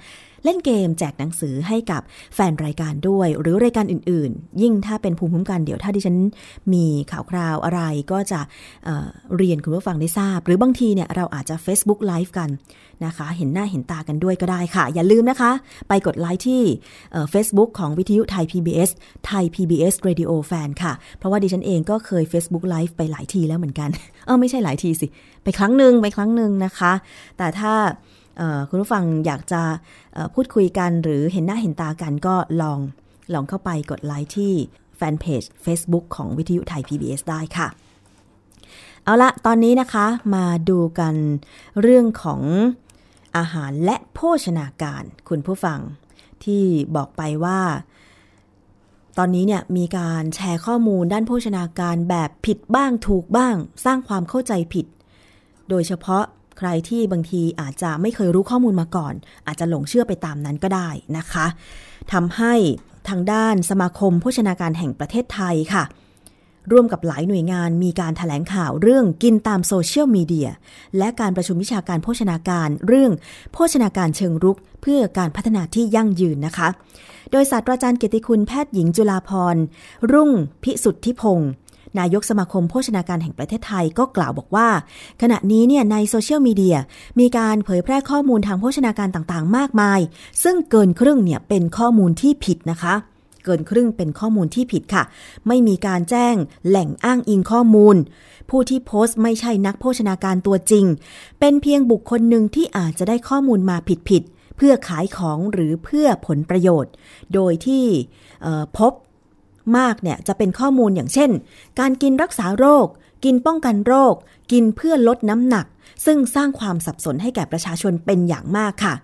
เล่นเกมแจกหนังสือให้กับแฟนรายการด้วยหรือรายการอื่นๆยิ่งถ้าเป็นภูมิคุ้มกันเดี๋ยวถ้าดิฉันมีข่าวคราวอะไรก็จะเรียนคุณผู้ฟังได้ทราบหรือบางทีเนี่ยเราอาจจะ Facebook Live กันนะคะเห็นหน้าเห็นตากันด้วยก็ได้ค่ะอย่าลืมนะคะไปกดไลค์ที่Facebook ของวิทยุไทย PBS ไทย PBS Radio Fan ค่ะเพราะว่าดิฉันเองก็เคย Facebook Live ไปหลายทีแล้วเหมือนกันไม่ใช่หลายทีสิไปครั้งนึงนะคะแต่ถ้าคุณผู้ฟังอยากจะพูดคุยกันหรือเห็นหน้าเห็นตากันก็ลองเข้าไปกดไลค์ที่แฟนเพจ Facebook ของวิทยุไทย PBS ได้ค่ะเอาละตอนนี้นะคะมาดูกันเรื่องของอาหารและโภชนาการคุณผู้ฟังที่บอกไปว่าตอนนี้เนี่ยมีการแชร์ข้อมูลด้านโภชนาการแบบผิดบ้างถูกบ้างสร้างความเข้าใจผิดโดยเฉพาะใครที่บางทีอาจจะไม่เคยรู้ข้อมูลมาก่อนอาจจะหลงเชื่อไปตามนั้นก็ได้นะคะทำให้ทางด้านสมาคมโภชนาการแห่งประเทศไทยค่ะร่วมกับหลายหน่วยงานมีการแถลงข่าวเรื่องกินตามโซเชียลมีเดียและการประชุมวิชาการโภชนาการเรื่องโภชนาการเชิงรุกเพื่อการพัฒนาที่ยั่งยืนนะคะโดยศาสตราจารย์เกียรติคุณแพทย์หญิงจุฬาภรณ์รุ่งพิสุทธิพงศ์นายกสมาคมโภชนาการแห่งประเทศไทยก็กล่าวบอกว่าขณะนี้เนี่ยในโซเชียลมีเดียมีการเผยแพร่ข้อมูลทางโภชนาการต่างๆมากมายซึ่งเกินครึ่งเนี่ยเป็นข้อมูลที่ผิดนะคะเกินครึ่งเป็นข้อมูลที่ผิดค่ะไม่มีการแจ้งแหล่งอ้างอิงข้อมูลผู้ที่โพสต์ไม่ใช่นักโภชนาการตัวจริงเป็นเพียงบุคคลหนึ่งที่อาจจะได้ข้อมูลมาผิดๆเพื่อขายของหรือเพื่อผลประโยชน์โดยที่พบมากเนี่ยจะเป็นข้อมูลอย่างเช่นการกินรักษาโรคกินป้องกันโรคกินเพื่อลดน้ำหนักซึ่งสร้างความสับสนให้แก่ประชาชนเป็นอย่างมากค่ะ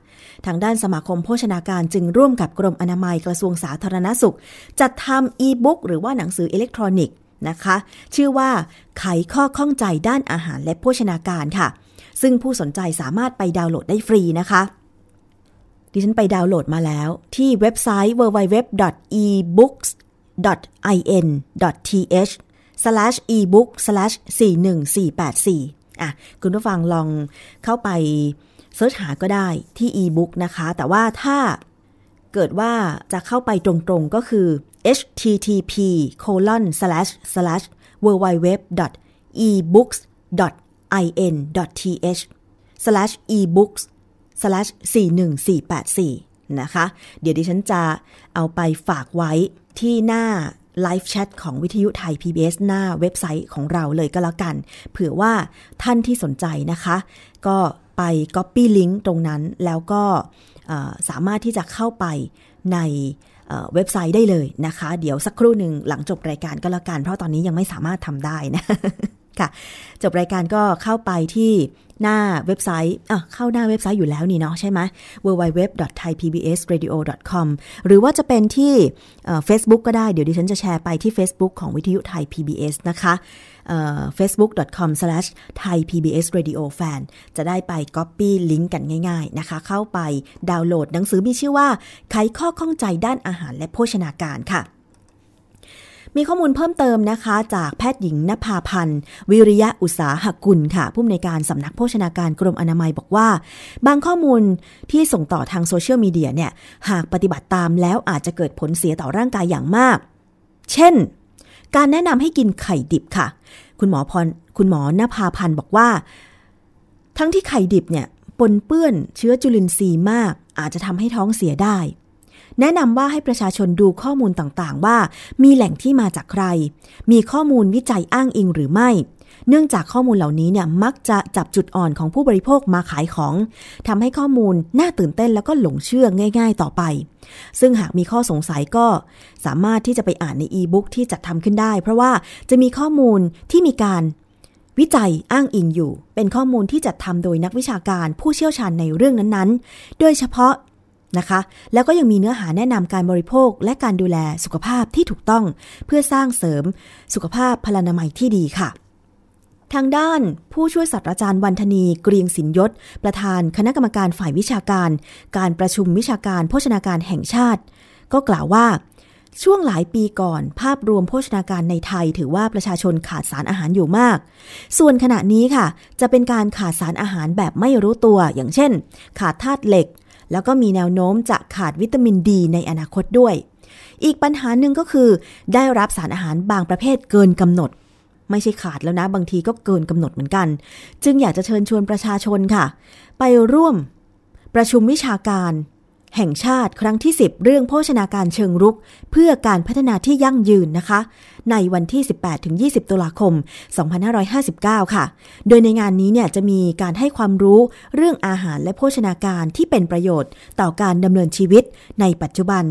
ทางด้านสมาคมโภชนาการจึงร่วมกับกรมอนามัยกระทรวงสาธารณสุขจัดทำอีบุ๊กหรือว่าหนังสืออิเล็กทรอนิกส์นะคะชื่อว่าไขข้อข้องใจด้านอาหารและโภชนาการค่ะซึ่งผู้สนใจสามารถไปดาวน์โหลดได้ฟรีนะคะดิฉันไปดาวน์โหลดมาแล้วที่เว็บไซต์ www.ebooks.in.th/ebook/41484คุณผู้ฟังลองเข้าไปเสิร์ชหาก็ได้ที่ e-book นะคะแต่ว่าถ้าเกิดว่าจะเข้าไปตรงๆก็คือ http://www.ebooks.in.th/ebooks/41484 นะคะเดี๋ยวดิฉันจะเอาไปฝากไว้ที่หน้าไลฟ์แชทของวิทยุไทย PBS หน้าเว็บไซต์ของเราเลยก็แล้วกันเผื่อว่าท่านที่สนใจนะคะก็ไป copy link ตรงนั้นแล้วก็สามารถที่จะเข้าไปในเว็บไซต์ได้เลยนะคะเดี๋ยวสักครู่หนึ่งหลังจบรายการก็แล้วกันเพราะตอนนี้ยังไม่สามารถทำได้นะ ค่ะจบรายการก็เข้าไปที่หน้าเว็บไซต์เข้าหน้าเว็บไซต์อยู่แล้วนี่เนาะใช่ไหม www.thaipbsradio.com หรือว่าจะเป็นที่Facebook ก็ได้เดี๋ยวดิฉันจะแชร์ไปที่ Facebook ของวิทยุไทย PBS นะคะ facebook.com/thaipbsradiofan จะได้ไป copy ลิงก์กันง่ายๆนะคะเข้าไปดาวน์โหลดหนังสือมีชื่อว่าไขข้อข้องใจด้านอาหารและโภชนาการค่ะมีข้อมูลเพิ่มเติมนะคะจากแพทย์หญิงณภาพันธ์วิริยะอุตสาหกุลค่ะผู้อำนวยการสำนักโภชนาการกรมอนามัยบอกว่าบางข้อมูลที่ส่งต่อทางโซเชียลมีเดียเนี่ยหากปฏิบัติตามแล้วอาจจะเกิดผลเสียต่อร่างกายอย่างมากเช่นการแนะนำให้กินไข่ดิบค่ะคุณหมอณภาพันธ์บอกว่าทั้งที่ไข่ดิบเนี่ยปนเปื้อนเชื้อจุลินทรีย์มากอาจจะทำให้ท้องเสียได้แนะนำว่าให้ประชาชนดูข้อมูลต่างๆว่ามีแหล่งที่มาจากใครมีข้อมูลวิจัยอ้างอิงหรือไม่เนื่องจากข้อมูลเหล่านี้เนี่ยมักจะจับจุดอ่อนของผู้บริโภคมาขายของทำให้ข้อมูลน่าตื่นเต้นแล้วก็หลงเชื่อง่ายๆต่อไปซึ่งหากมีข้อสงสัยก็สามารถที่จะไปอ่านในอีบุ๊กที่จัดทำขึ้นได้เพราะว่าจะมีข้อมูลที่มีการวิจัยอ้างอิงอยู่เป็นข้อมูลที่จัดทำโดยนักวิชาการผู้เชี่ยวชาญในเรื่องนั้นๆโดยเฉพาะนะคะแล้วก็ยังมีเนื้อหาแนะนำการบริโภคและการดูแลสุขภาพที่ถูกต้องเพื่อสร้างเสริมสุขภาพพลานามัยที่ดีค่ะทางด้านผู้ช่วยศาสตราจารย์วันธนีเกรียงสินยศประธานคณะกรรมการฝ่ายวิชาการการประชุมวิชาการโภชนาการแห่งชาติก็กล่าวว่าช่วงหลายปีก่อนภาพรวมโภชนาการในไทยถือว่าประชาชนขาดสารอาหารอยู่มากส่วนขณะนี้ค่ะจะเป็นการขาดสารอาหารแบบไม่รู้ตัวอย่างเช่นขาดธาตุเหล็กแล้วก็มีแนวโน้มจะขาดวิตามินดีในอนาคตด้วยอีกปัญหาหนึ่งก็คือได้รับสารอาหารบางประเภทเกินกำหนดไม่ใช่ขาดแล้วนะบางทีก็เกินกำหนดเหมือนกันจึงอยากจะเชิญชวนประชาชนค่ะไปร่วมประชุมวิชาการแห่งชาติครั้งที่10เรื่องโภชนาการเชิงรุกเพื่อการพัฒนาที่ยั่งยืนนะคะในวันที่ 18-20 ตุลาคม 2559 ค่ะโดยในงานนี้เนี่ยจะมีการให้ความรู้เรื่องอาหารและโภชนาการที่เป็นประโยชน์ต่อการดำเนินชีวิตในปัจจุบัน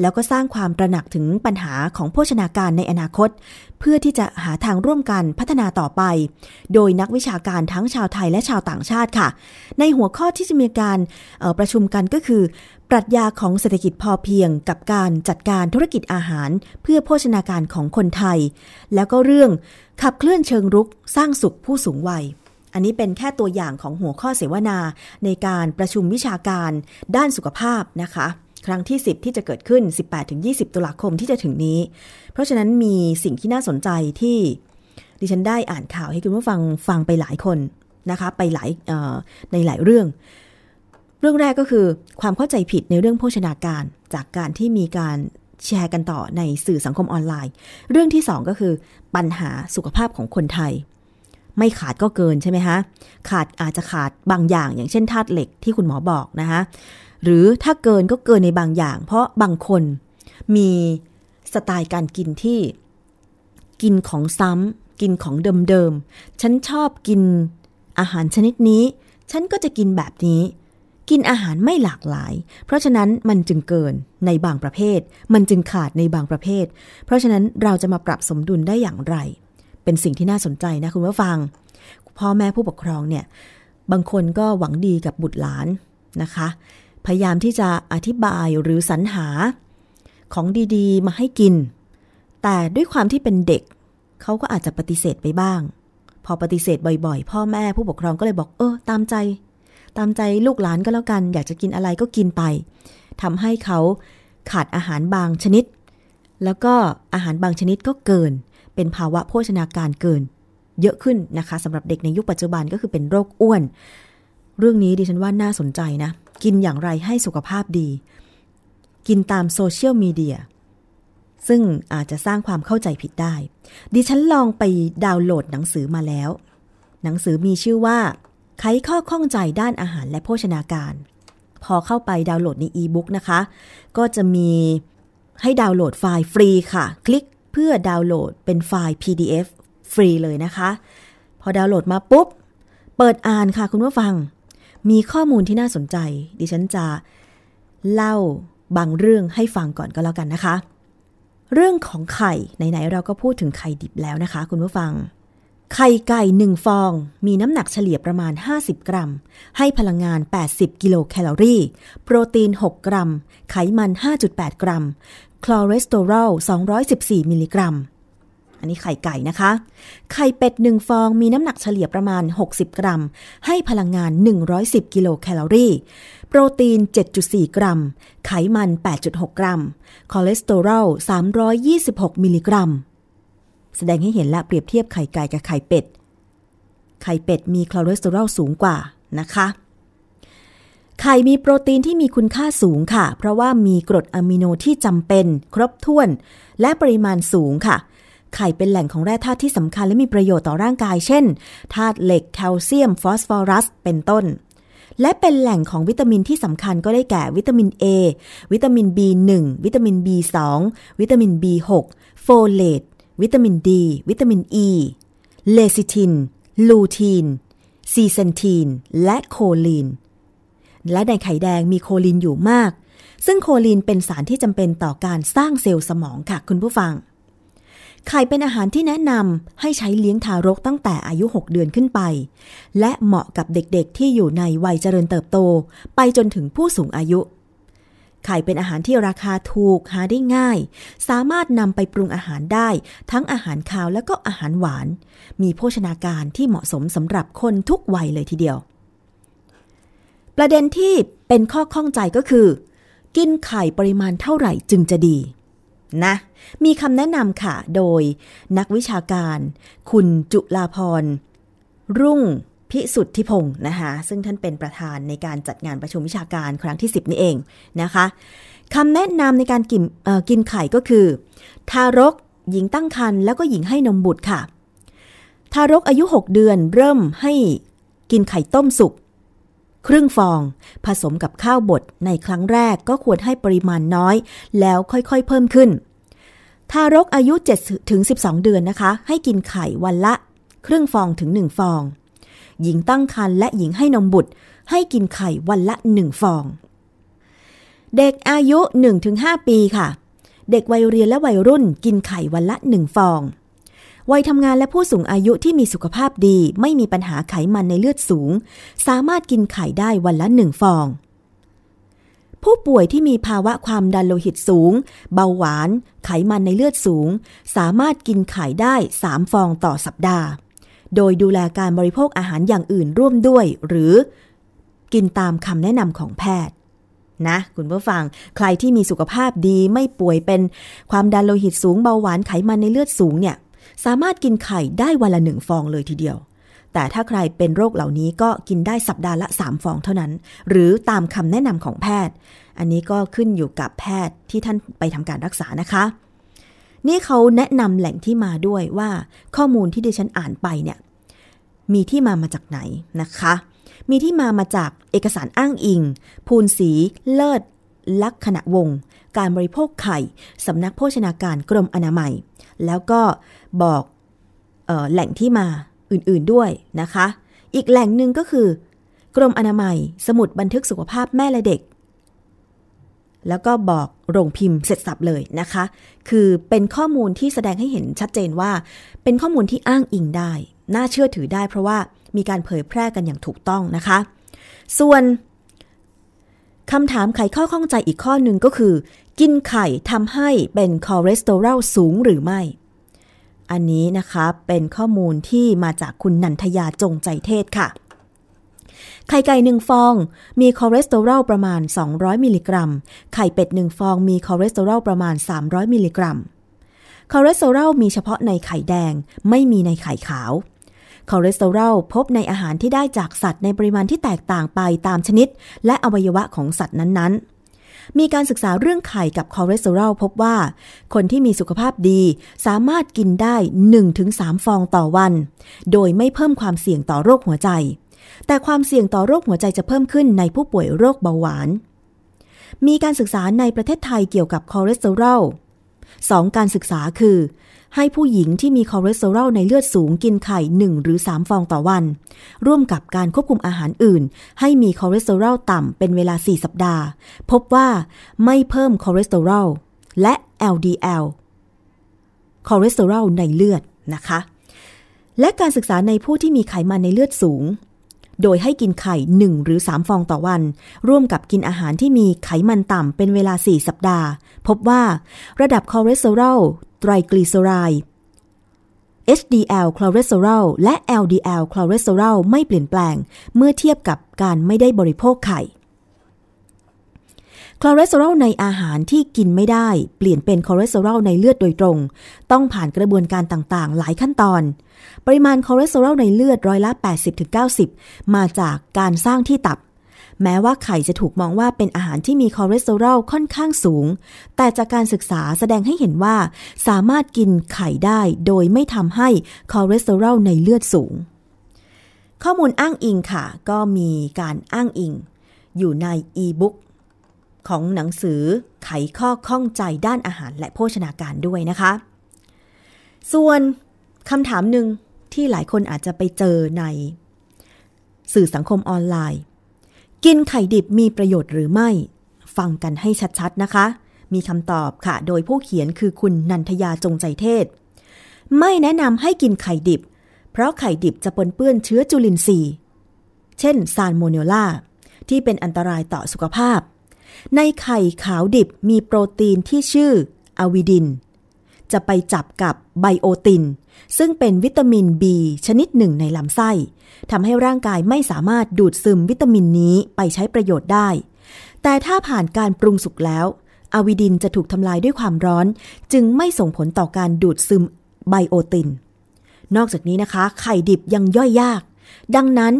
แล้วก็สร้างความตระหนักถึงปัญหาของโภชนาการในอนาคตเพื่อที่จะหาทางร่วมกันพัฒนาต่อไปโดยนักวิชาการทั้งชาวไทยและชาวต่างชาติค่ะในหัวข้อที่จะมีการประชุมกันก็คือปรัชญาของเศรษฐกิจพอเพียงกับการจัดการธุรกิจอาหารเพื่อโภชนาการของคนไทยแล้วก็เรื่องขับเคลื่อนเชิงรุกสร้างสุขผู้สูงวัยอันนี้เป็นแค่ตัวอย่างของหัวข้อเสวนาในการประชุมวิชาการด้านสุขภาพนะคะครั้งที่10ที่จะเกิดขึ้น 18-20 ตุลาคมที่จะถึงนี้เพราะฉะนั้นมีสิ่งที่น่าสนใจที่ดิฉันได้อ่านข่าวให้คุณผู้ฟังฟังไปหลายคนนะคะไปหลายในหลายเรื่องแรกก็คือความเข้าใจผิดในเรื่องโภชนาการจากการที่มีการแชร์กันต่อในสื่อสังคมออนไลน์เรื่องที่2ก็คือปัญหาสุขภาพของคนไทยไม่ขาดก็เกินใช่ไหมฮะขาดอาจจะขาดบางอย่างอย่างเช่นธาตุเหล็กที่คุณหมอบอกนะฮะหรือถ้าเกินก็เกินในบางอย่างเพราะบางคนมีสไตล์การกินที่กินของซ้ำกินของเดิมๆฉันชอบกินอาหารชนิดนี้ฉันก็จะกินแบบนี้กินอาหารไม่หลากหลายเพราะฉะนั้นมันจึงเกินในบางประเภทมันจึงขาดในบางประเภทเพราะฉะนั้นเราจะมาปรับสมดุลได้อย่างไรเป็นสิ่งที่น่าสนใจนะคุณผู้ฟังพ่อแม่ผู้ปกครองเนี่ยบางคนก็หวังดีกับบุตรหลานนะคะพยายามที่จะอธิบายหรือสรรหาของดีๆมาให้กินแต่ด้วยความที่เป็นเด็กเขาก็อาจจะปฏิเสธไปบ้างพอปฏิเสธบ่อยๆพ่อแม่ผู้ปกครองก็เลยบอกตามใจลูกหลานก็แล้วกันอยากจะกินอะไรก็กินไปทำให้เขาขาดอาหารบางชนิดแล้วก็อาหารบางชนิดก็เกินเป็นภาวะโภชนาการเกินเยอะขึ้นนะคะสำหรับเด็กในยุคปัจจุบันก็คือเป็นโรคอ้วนเรื่องนี้ดิฉันว่าน่าสนใจนะกินอย่างไรให้สุขภาพดีกินตามโซเชียลมีเดียซึ่งอาจจะสร้างความเข้าใจผิดได้ดิฉันลองไปดาวน์โหลดหนังสือมาแล้วหนังสือมีชื่อว่าไขข้อข้องใจด้านอาหารและโภชนาการพอเข้าไปดาวน์โหลดในอีบุ๊กนะคะก็จะมีให้ดาวน์โหลดไฟล์ฟรีค่ะคลิกเพื่อดาวน์โหลดเป็นไฟล์ PDF ฟรีเลยนะคะพอดาวน์โหลดมาปุ๊บเปิดอ่านค่ะคุณผู้ฟังมีข้อมูลที่น่าสนใจดิฉันจะเล่าบางเรื่องให้ฟังก่อนก็แล้วกันนะคะเรื่องของไข่ไหนๆเราก็พูดถึงไข่ดิบแล้วนะคะคุณผู้ฟัง ไข่ไก่1ฟองมีน้ำหนักเฉลี่ยประมาณ50กรัมให้พลังงาน80กิโลแคลอรี่โปรตีน6กรัมไขมัน 5.8 กรัมคอเลสเตอรอล214มิลลิกรัมอันนี้ไข่ไก่นะคะไข่เป็ด1ฟองมีน้ำหนักเฉลี่ยประมาณ60กรัมให้พลังงาน110กิโลแคลอรี่โปรตีน 7.4 กรัมไขมัน 8.6 กรัมคอเลสเตอรอล326มิลลิกรัมแสดงให้เห็นและเปรียบเทียบไข่ไก่กับไข่เป็ดไข่เป็ดมีคอเลสเตอรอลสูงกว่านะคะไข่มีโปรตีนที่มีคุณค่าสูงค่ะเพราะว่ามีกรดอะมิโนที่จำเป็นครบถ้วนและปริมาณสูงค่ะไข่เป็นแหล่งของแร่ธาตุที่สำคัญและมีประโยชน์ต่อร่างกายเช่นธาตุเหล็กแคลเซียมฟอสฟอรัสเป็นต้นและเป็นแหล่งของวิตามินที่สำคัญก็ได้แก่วิตามิน A วิตามิน B1 วิตามิน B2 วิตามิน B6 โฟเลตวิตามินดีวิตามินอีเลซิทินลูทีนซีเซนทีนและโคลีนและในไข่แดงมีโคลีนอยู่มากซึ่งโคลีนเป็นสารที่จำเป็นต่อการสร้างเซลล์สมองค่ะคุณผู้ฟังไข่เป็นอาหารที่แนะนำให้ใช้เลี้ยงทารกตั้งแต่อายุ6เดือนขึ้นไปและเหมาะกับเด็กๆที่อยู่ในวัยเจริญเติบโตไปจนถึงผู้สูงอายุไข่เป็นอาหารที่ราคาถูกหาได้ง่ายสามารถนำไปปรุงอาหารได้ทั้งอาหารคาวและก็อาหารหวานมีโภชนาการที่เหมาะสมสำหรับคนทุกวัยเลยทีเดียวประเด็นที่เป็นข้อข้องใจก็คือกินไข่ปริมาณเท่าไหร่จึงจะดีนะมีคำแนะนำค่ะโดยนักวิชาการคุณจุฬาภรณ์รุ่งพิสุทธิพงศ์นะคะซึ่งท่านเป็นประธานในการจัดงานประชุมวิชาการครั้งที่10นี้เองนะคะคำแนะนำในการกินไข่ก็คือทารกหญิงตั้งครรภ์แล้วก็หญิงให้นมบุตรค่ะทารกอายุ6เดือนเริ่มให้กินไข่ต้มสุกครึ่งฟองผสมกับข้าวบดในครั้งแรกก็ควรให้ปริมาณน้อยแล้วค่อยๆเพิ่มขึ้นทารกอายุ7ถึง12เดือนนะคะให้กินไข่วันละครึ่งฟองถึง1ฟองหญิงตั้งครรภ์และหญิงให้นมบุตรให้กินไข่วันละ1ฟองเด็กอายุ 1-5 ปีค่ะเด็กวัยเรียนและวัยรุ่นกินไข่วันละ1ฟองวัยทำงานและผู้สูงอายุที่มีสุขภาพดีไม่มีปัญหาไขมันในเลือดสูงสามารถกินไข่ได้วันละ1ฟองผู้ป่วยที่มีภาวะความดันโลหิตสูงเบาหวานไขมันในเลือดสูงสามารถกินไข่ได้3ฟองต่อสัปดาห์โดยดูแลการบริโภคอาหารอย่างอื่นร่วมด้วยหรือกินตามคำแนะนำของแพทย์นะคุณผู้ฟังใครที่มีสุขภาพดีไม่ป่วยเป็นความดันโลหิตสูงเบาหวานไขมันในเลือดสูงเนี่ยสามารถกินไข่ได้วันละ1ฟองเลยทีเดียวแต่ถ้าใครเป็นโรคเหล่านี้ก็กินได้สัปดาห์ละ3ฟองเท่านั้นหรือตามคำแนะนำของแพทย์อันนี้ก็ขึ้นอยู่กับแพทย์ที่ท่านไปทำการรักษานะคะนี่เขาแนะนำแหล่งที่มาด้วยว่าข้อมูลที่ดิฉันอ่านไปเนี่ยมีที่มาจากไหนนะคะมีที่มาจากเอกสารอ้างอิงภูลศรีเลิศลักษณวงศ์การบริโภคไข่สำนักโภชนาการกรมอนามัยแล้วก็บอกแหล่งที่มาอื่นๆด้วยนะคะอีกแหล่งหนึ่งก็คือกรมอนามัยสมุดบันทึกสุขภาพแม่และเด็กแล้วก็บอกโรงพิมพ์เสร็จสับเลยนะคะคือเป็นข้อมูลที่แสดงให้เห็นชัดเจนว่าเป็นข้อมูลที่อ้างอิงได้น่าเชื่อถือได้เพราะว่ามีการเผยแพร่กันอย่างถูกต้องนะคะส่วนคำถามไขข้อข้องใจอีกข้อหนึ่งก็คือกินไข่ทำให้เป็นคอเลสเตอรอลสูงหรือไม่อันนี้นะคะเป็นข้อมูลที่มาจากคุณนันทยาจงใจเทศค่ะไข่ไก่1ฟองมีคอเลสเตอรอลประมาณ200มิลลิกรัมไข่เป็ด1ฟองมีคอเลสเตอรอลประมาณ300มิลลิกรัมคอเลสเตอรอลมีเฉพาะในไข่แดงไม่มีในไข่ขาวคอเลสเตอรอลพบในอาหารที่ได้จากสัตว์ในปริมาณที่แตกต่างไปตามชนิดและอวัยวะของสัตว์นั้นๆมีการศึกษาเรื่องไข่กับคอเลสเตอรอลพบว่าคนที่มีสุขภาพดีสามารถกินได้ 1-3 ฟองต่อวันโดยไม่เพิ่มความเสี่ยงต่อโรคหัวใจแต่ความเสี่ยงต่อโรคหัวใจจะเพิ่มขึ้นในผู้ป่วยโรคเบาหวานมีการศึกษาในประเทศไทยเกี่ยวกับคอเลสเตอรอล2การศึกษาคือให้ผู้หญิงที่มีคอเลสเตอรอลในเลือดสูงกินไข่1หรือ3ฟองต่อวันร่วมกับการควบคุมอาหารอื่นให้มีคอเลสเตอรอลต่ำเป็นเวลา4สัปดาห์พบว่าไม่เพิ่มคอเลสเตอรอลและ LDL คอเลสเตอรอลในเลือดนะคะ และการศึกษาในผู้ที่มีไขมันในเลือดสูงโดยให้กินไข่1หรือ3ฟองต่อวันร่วมกับกินอาหารที่มีไขมันต่ำเป็นเวลา4สัปดาห์พบว่าระดับคอเลสเตอรอลไตรกลีเซอไรด์ HDL คอเลสเตอรอลและ LDL คอเลสเตอรอลไม่เปลี่ยนแปลงเมื่อเทียบกับการไม่ได้บริโภคไข่คอเลสเตอรอลในอาหารที่กินไม่ได้เปลี่ยนเป็นคอเลสเตอรอลในเลือดโดยตรงต้องผ่านกระบวนการต่างๆหลายขั้นตอนปริมาณคอเลสเตอรอลในเลือดร้อยละ 80-90 มาจากการสร้างที่ตับแม้ว่าไข่จะถูกมองว่าเป็นอาหารที่มีคอเลสเตอรอลค่อนข้างสูงแต่จากการศึกษาแสดงให้เห็นว่าสามารถกินไข่ได้โดยไม่ทำให้คอเลสเตอรอลในเลือดสูงข้อมูลอ้างอิงค่ะก็มีการอ้างอิงอยู่ในอีบุ๊กของหนังสือไขข้อข้องใจด้านอาหารและโภชนาการด้วยนะคะส่วนคำถามหนึ่งที่หลายคนอาจจะไปเจอในสื่อสังคมออนไลน์กินไข่ดิบมีประโยชน์หรือไม่ฟังกันให้ชัดๆนะคะมีคำตอบค่ะโดยผู้เขียนคือคุณนันทยาจงใจเทศไม่แนะนำให้กินไข่ดิบเพราะไข่ดิบจะปนเปื้อนเชื้อจุลินทรีย์เช่นซาลโมเนลลาที่เป็นอันตรายต่อสุขภาพในไข่ขาวดิบมีโปรตีนที่ชื่ออะวิดินจะไปจับกับไบโอตินซึ่งเป็นวิตามิน B ชนิดหนึ่งในลำไส้ทำให้ร่างกายไม่สามารถดูดซึมวิตามินนี้ไปใช้ประโยชน์ได้แต่ถ้าผ่านการปรุงสุกแล้วอะวิดินจะถูกทำลายด้วยความร้อนจึงไม่ส่งผลต่อการดูดซึมไบโอตินนอกจากนี้นะคะไข่ดิบยังย่อยยากดังนั้น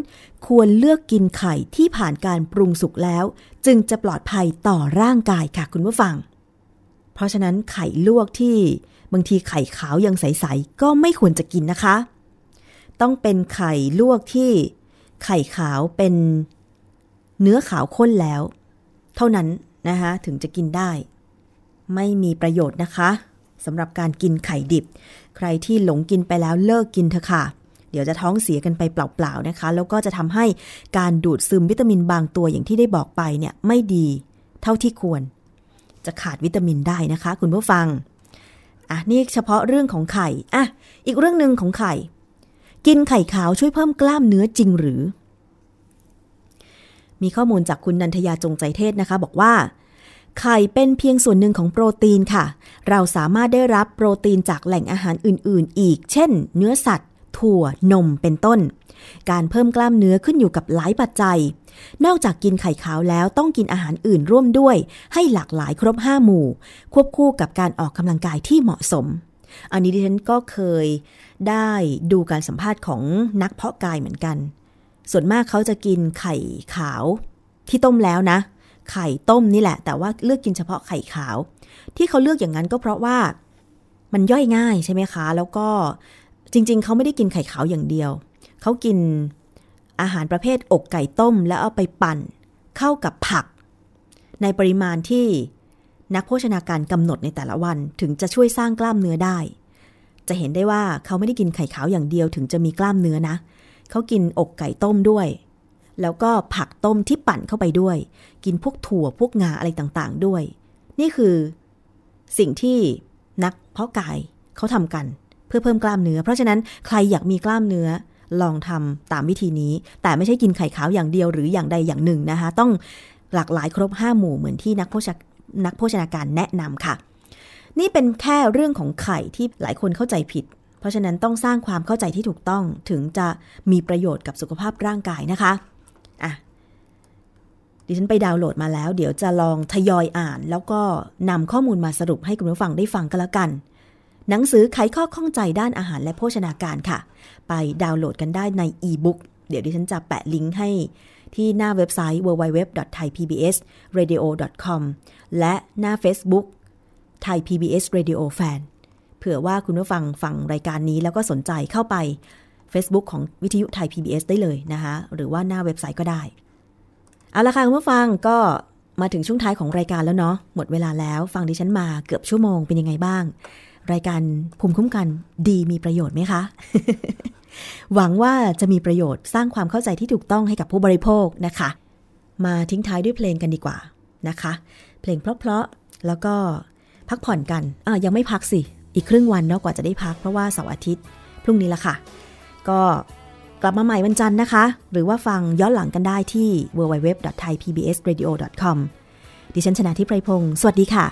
ควรเลือกกินไข่ที่ผ่านการปรุงสุกแล้วจึงจะปลอดภัยต่อร่างกายค่ะคุณผู้ฟังเพราะฉะนั้นไข่ลวกที่บางทีไข่ขาวยังใสๆก็ไม่ควรจะกินนะคะต้องเป็นไข่ลวกที่ไข่ขาวเป็นเนื้อขาวข้นแล้วเท่านั้นนะคะถึงจะกินได้ไม่มีประโยชน์นะคะสำหรับการกินไข่ดิบใครที่หลงกินไปแล้วเลิกกินเถอะค่ะเดี๋ยวจะท้องเสียกันไปเปล่าๆนะคะแล้วก็จะทำให้การดูดซึมวิตามินบางตัวอย่างที่ได้บอกไปเนี่ยไม่ดีเท่าที่ควรจะขาดวิตามินได้นะคะคุณผู้ฟังอ่ะนี่เฉพาะเรื่องของไข่อ่ะอีกเรื่องนึงของไข่กินไข่ขาวช่วยเพิ่มกล้ามเนื้อจริงหรือมีข้อมูลจากคุณนันทยาจงใจเทศนะคะบอกว่าไข่เป็นเพียงส่วนหนึ่งของโปรตีนค่ะเราสามารถได้รับโปรตีนจากแหล่งอาหารอื่นๆอีกเช่นเนื้อสัตว์ถั่วนมเป็นต้นการเพิ่มกล้ามเนื้อขึ้นอยู่กับหลายปัจจัยนอกจากกินไข่ขาวแล้วต้องกินอาหารอื่นร่วมด้วยให้หลากหลายครบ5หมู่ควบคู่กับการออกกำลังกายที่เหมาะสมอันนี้ดิฉันก็เคยได้ดูการสัมภาษณ์ของนักเพาะกายเหมือนกันส่วนมากเขาจะกินไข่ขาวที่ต้มแล้วนะไข่ต้มนี่แหละแต่ว่าเลือกกินเฉพาะไข่ขาวที่เขาเลือกอย่างนั้นก็เพราะว่ามันย่อยง่ายใช่ไหมคะแล้วก็จริงๆเขาไม่ได้กินไข่ขาวอย่างเดียวเขากินอาหารประเภทอกไก่ต้มแล้วเอาไปปั่นเข้ากับผักในปริมาณที่นักโภชนาการกำหนดในแต่ละวันถึงจะช่วยสร้างกล้ามเนื้อได้จะเห็นได้ว่าเขาไม่ได้กินไข่ขาวอย่างเดียวถึงจะมีกล้ามเนื้อนะเขากินอกไก่ต้มด้วยแล้วก็ผักต้มที่ปั่นเข้าไปด้วยกินพวกถั่วพวกงาอะไรต่างๆด้วยนี่คือสิ่งที่นักเพาะกายเขาทำกันเพื่อเพิ่มกล้ามเนื้อเพราะฉะนั้นใครอยากมีกล้ามเนื้อลองทำตามวิธีนี้แต่ไม่ใช่กินไข่ขาวอย่างเดียวหรืออย่างใดอย่างหนึ่งนะคะต้องหลากหลายครบ5หมู่เหมือนที่นักโภชนาการแนะนำค่ะนี่เป็นแค่เรื่องของไข่ที่หลายคนเข้าใจผิดเพราะฉะนั้นต้องสร้างความเข้าใจที่ถูกต้องถึงจะมีประโยชน์กับสุขภาพร่างกายนะคะอ่ะดิฉันไปดาวน์โหลดมาแล้วเดี๋ยวจะลองทยอยอ่านแล้วก็นำข้อมูลมาสรุปให้คุณผู้ฟังได้ฟังกันละกันหนังสือไขข้อข้องใจด้านอาหารและโภชนาการค่ะไปดาวน์โหลดกันได้ในอีบุ๊กเดี๋ยวดิฉันจะแปะลิงก์ให้ที่หน้าเว็บไซต์ www.thaipbsradio.com และหน้า Facebook Thai PBS Radio Fan เผื่อว่าคุณผู้ฟังฟังรายการนี้แล้วก็สนใจเข้าไป Facebook ของวิทยุไทย PBS ได้เลยนะคะหรือว่าหน้าเว็บไซต์ก็ได้เอาละค่ะคุณผู้ฟังก็มาถึงช่วงท้ายของรายการแล้วเนาะหมดเวลาแล้วฟังดิฉันมาเกือบชั่วโมงเป็นยังไงบ้างรายการภูมิคุ้มกันดีมีประโยชน์ไหมคะ หวังว่าจะมีประโยชน์สร้างความเข้าใจที่ถูกต้องให้กับผู้บริโภคนะคะมาทิ้งท้ายด้วยเพลงกันดีกว่านะคะเพลงเพราะๆแล้วก็พักผ่อนกันยังไม่พักสิอีกครึ่งวันเนาะกว่าจะได้พักเพราะว่าเสาร์อาทิตย์พรุ่งนี้ละค่ะ ก็กลับมาใหม่วันจันทร์นะคะหรือว่าฟังย้อนหลังกันได้ที่ www.thaipbsradio.com ดิฉันชนาธิไพพงศ์สวัสดีค่ะ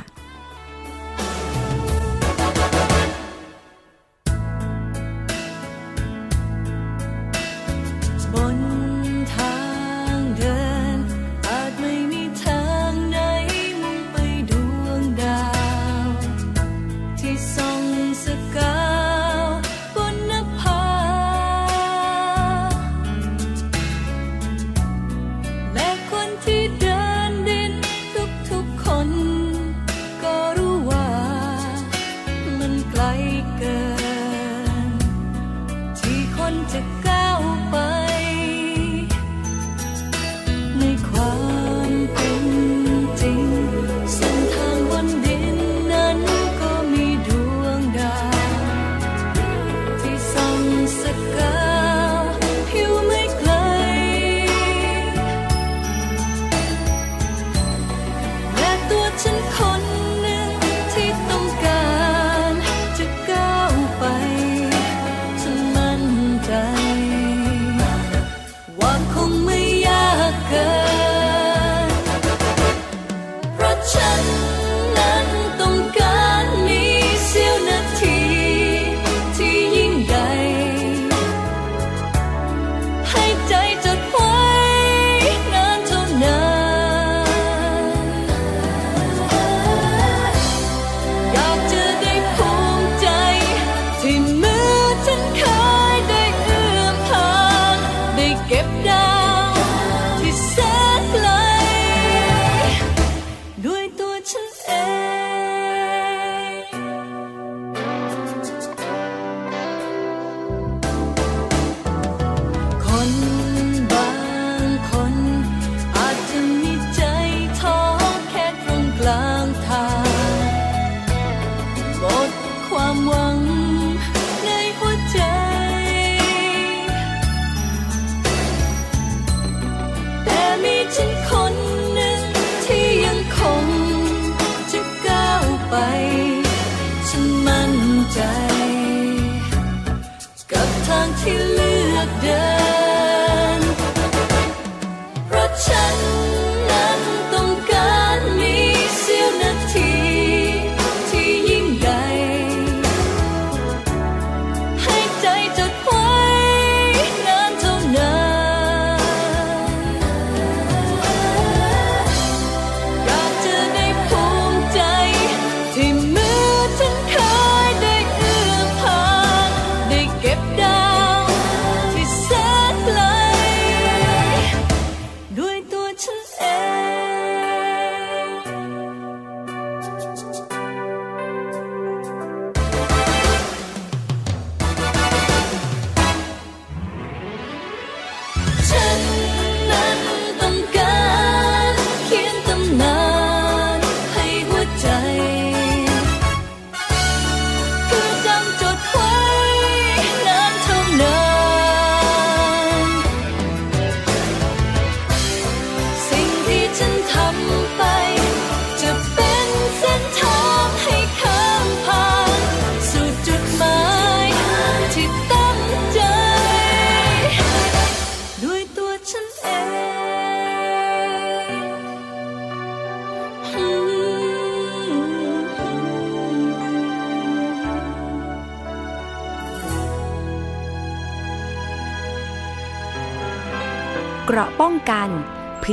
เกราะป้องกันเพื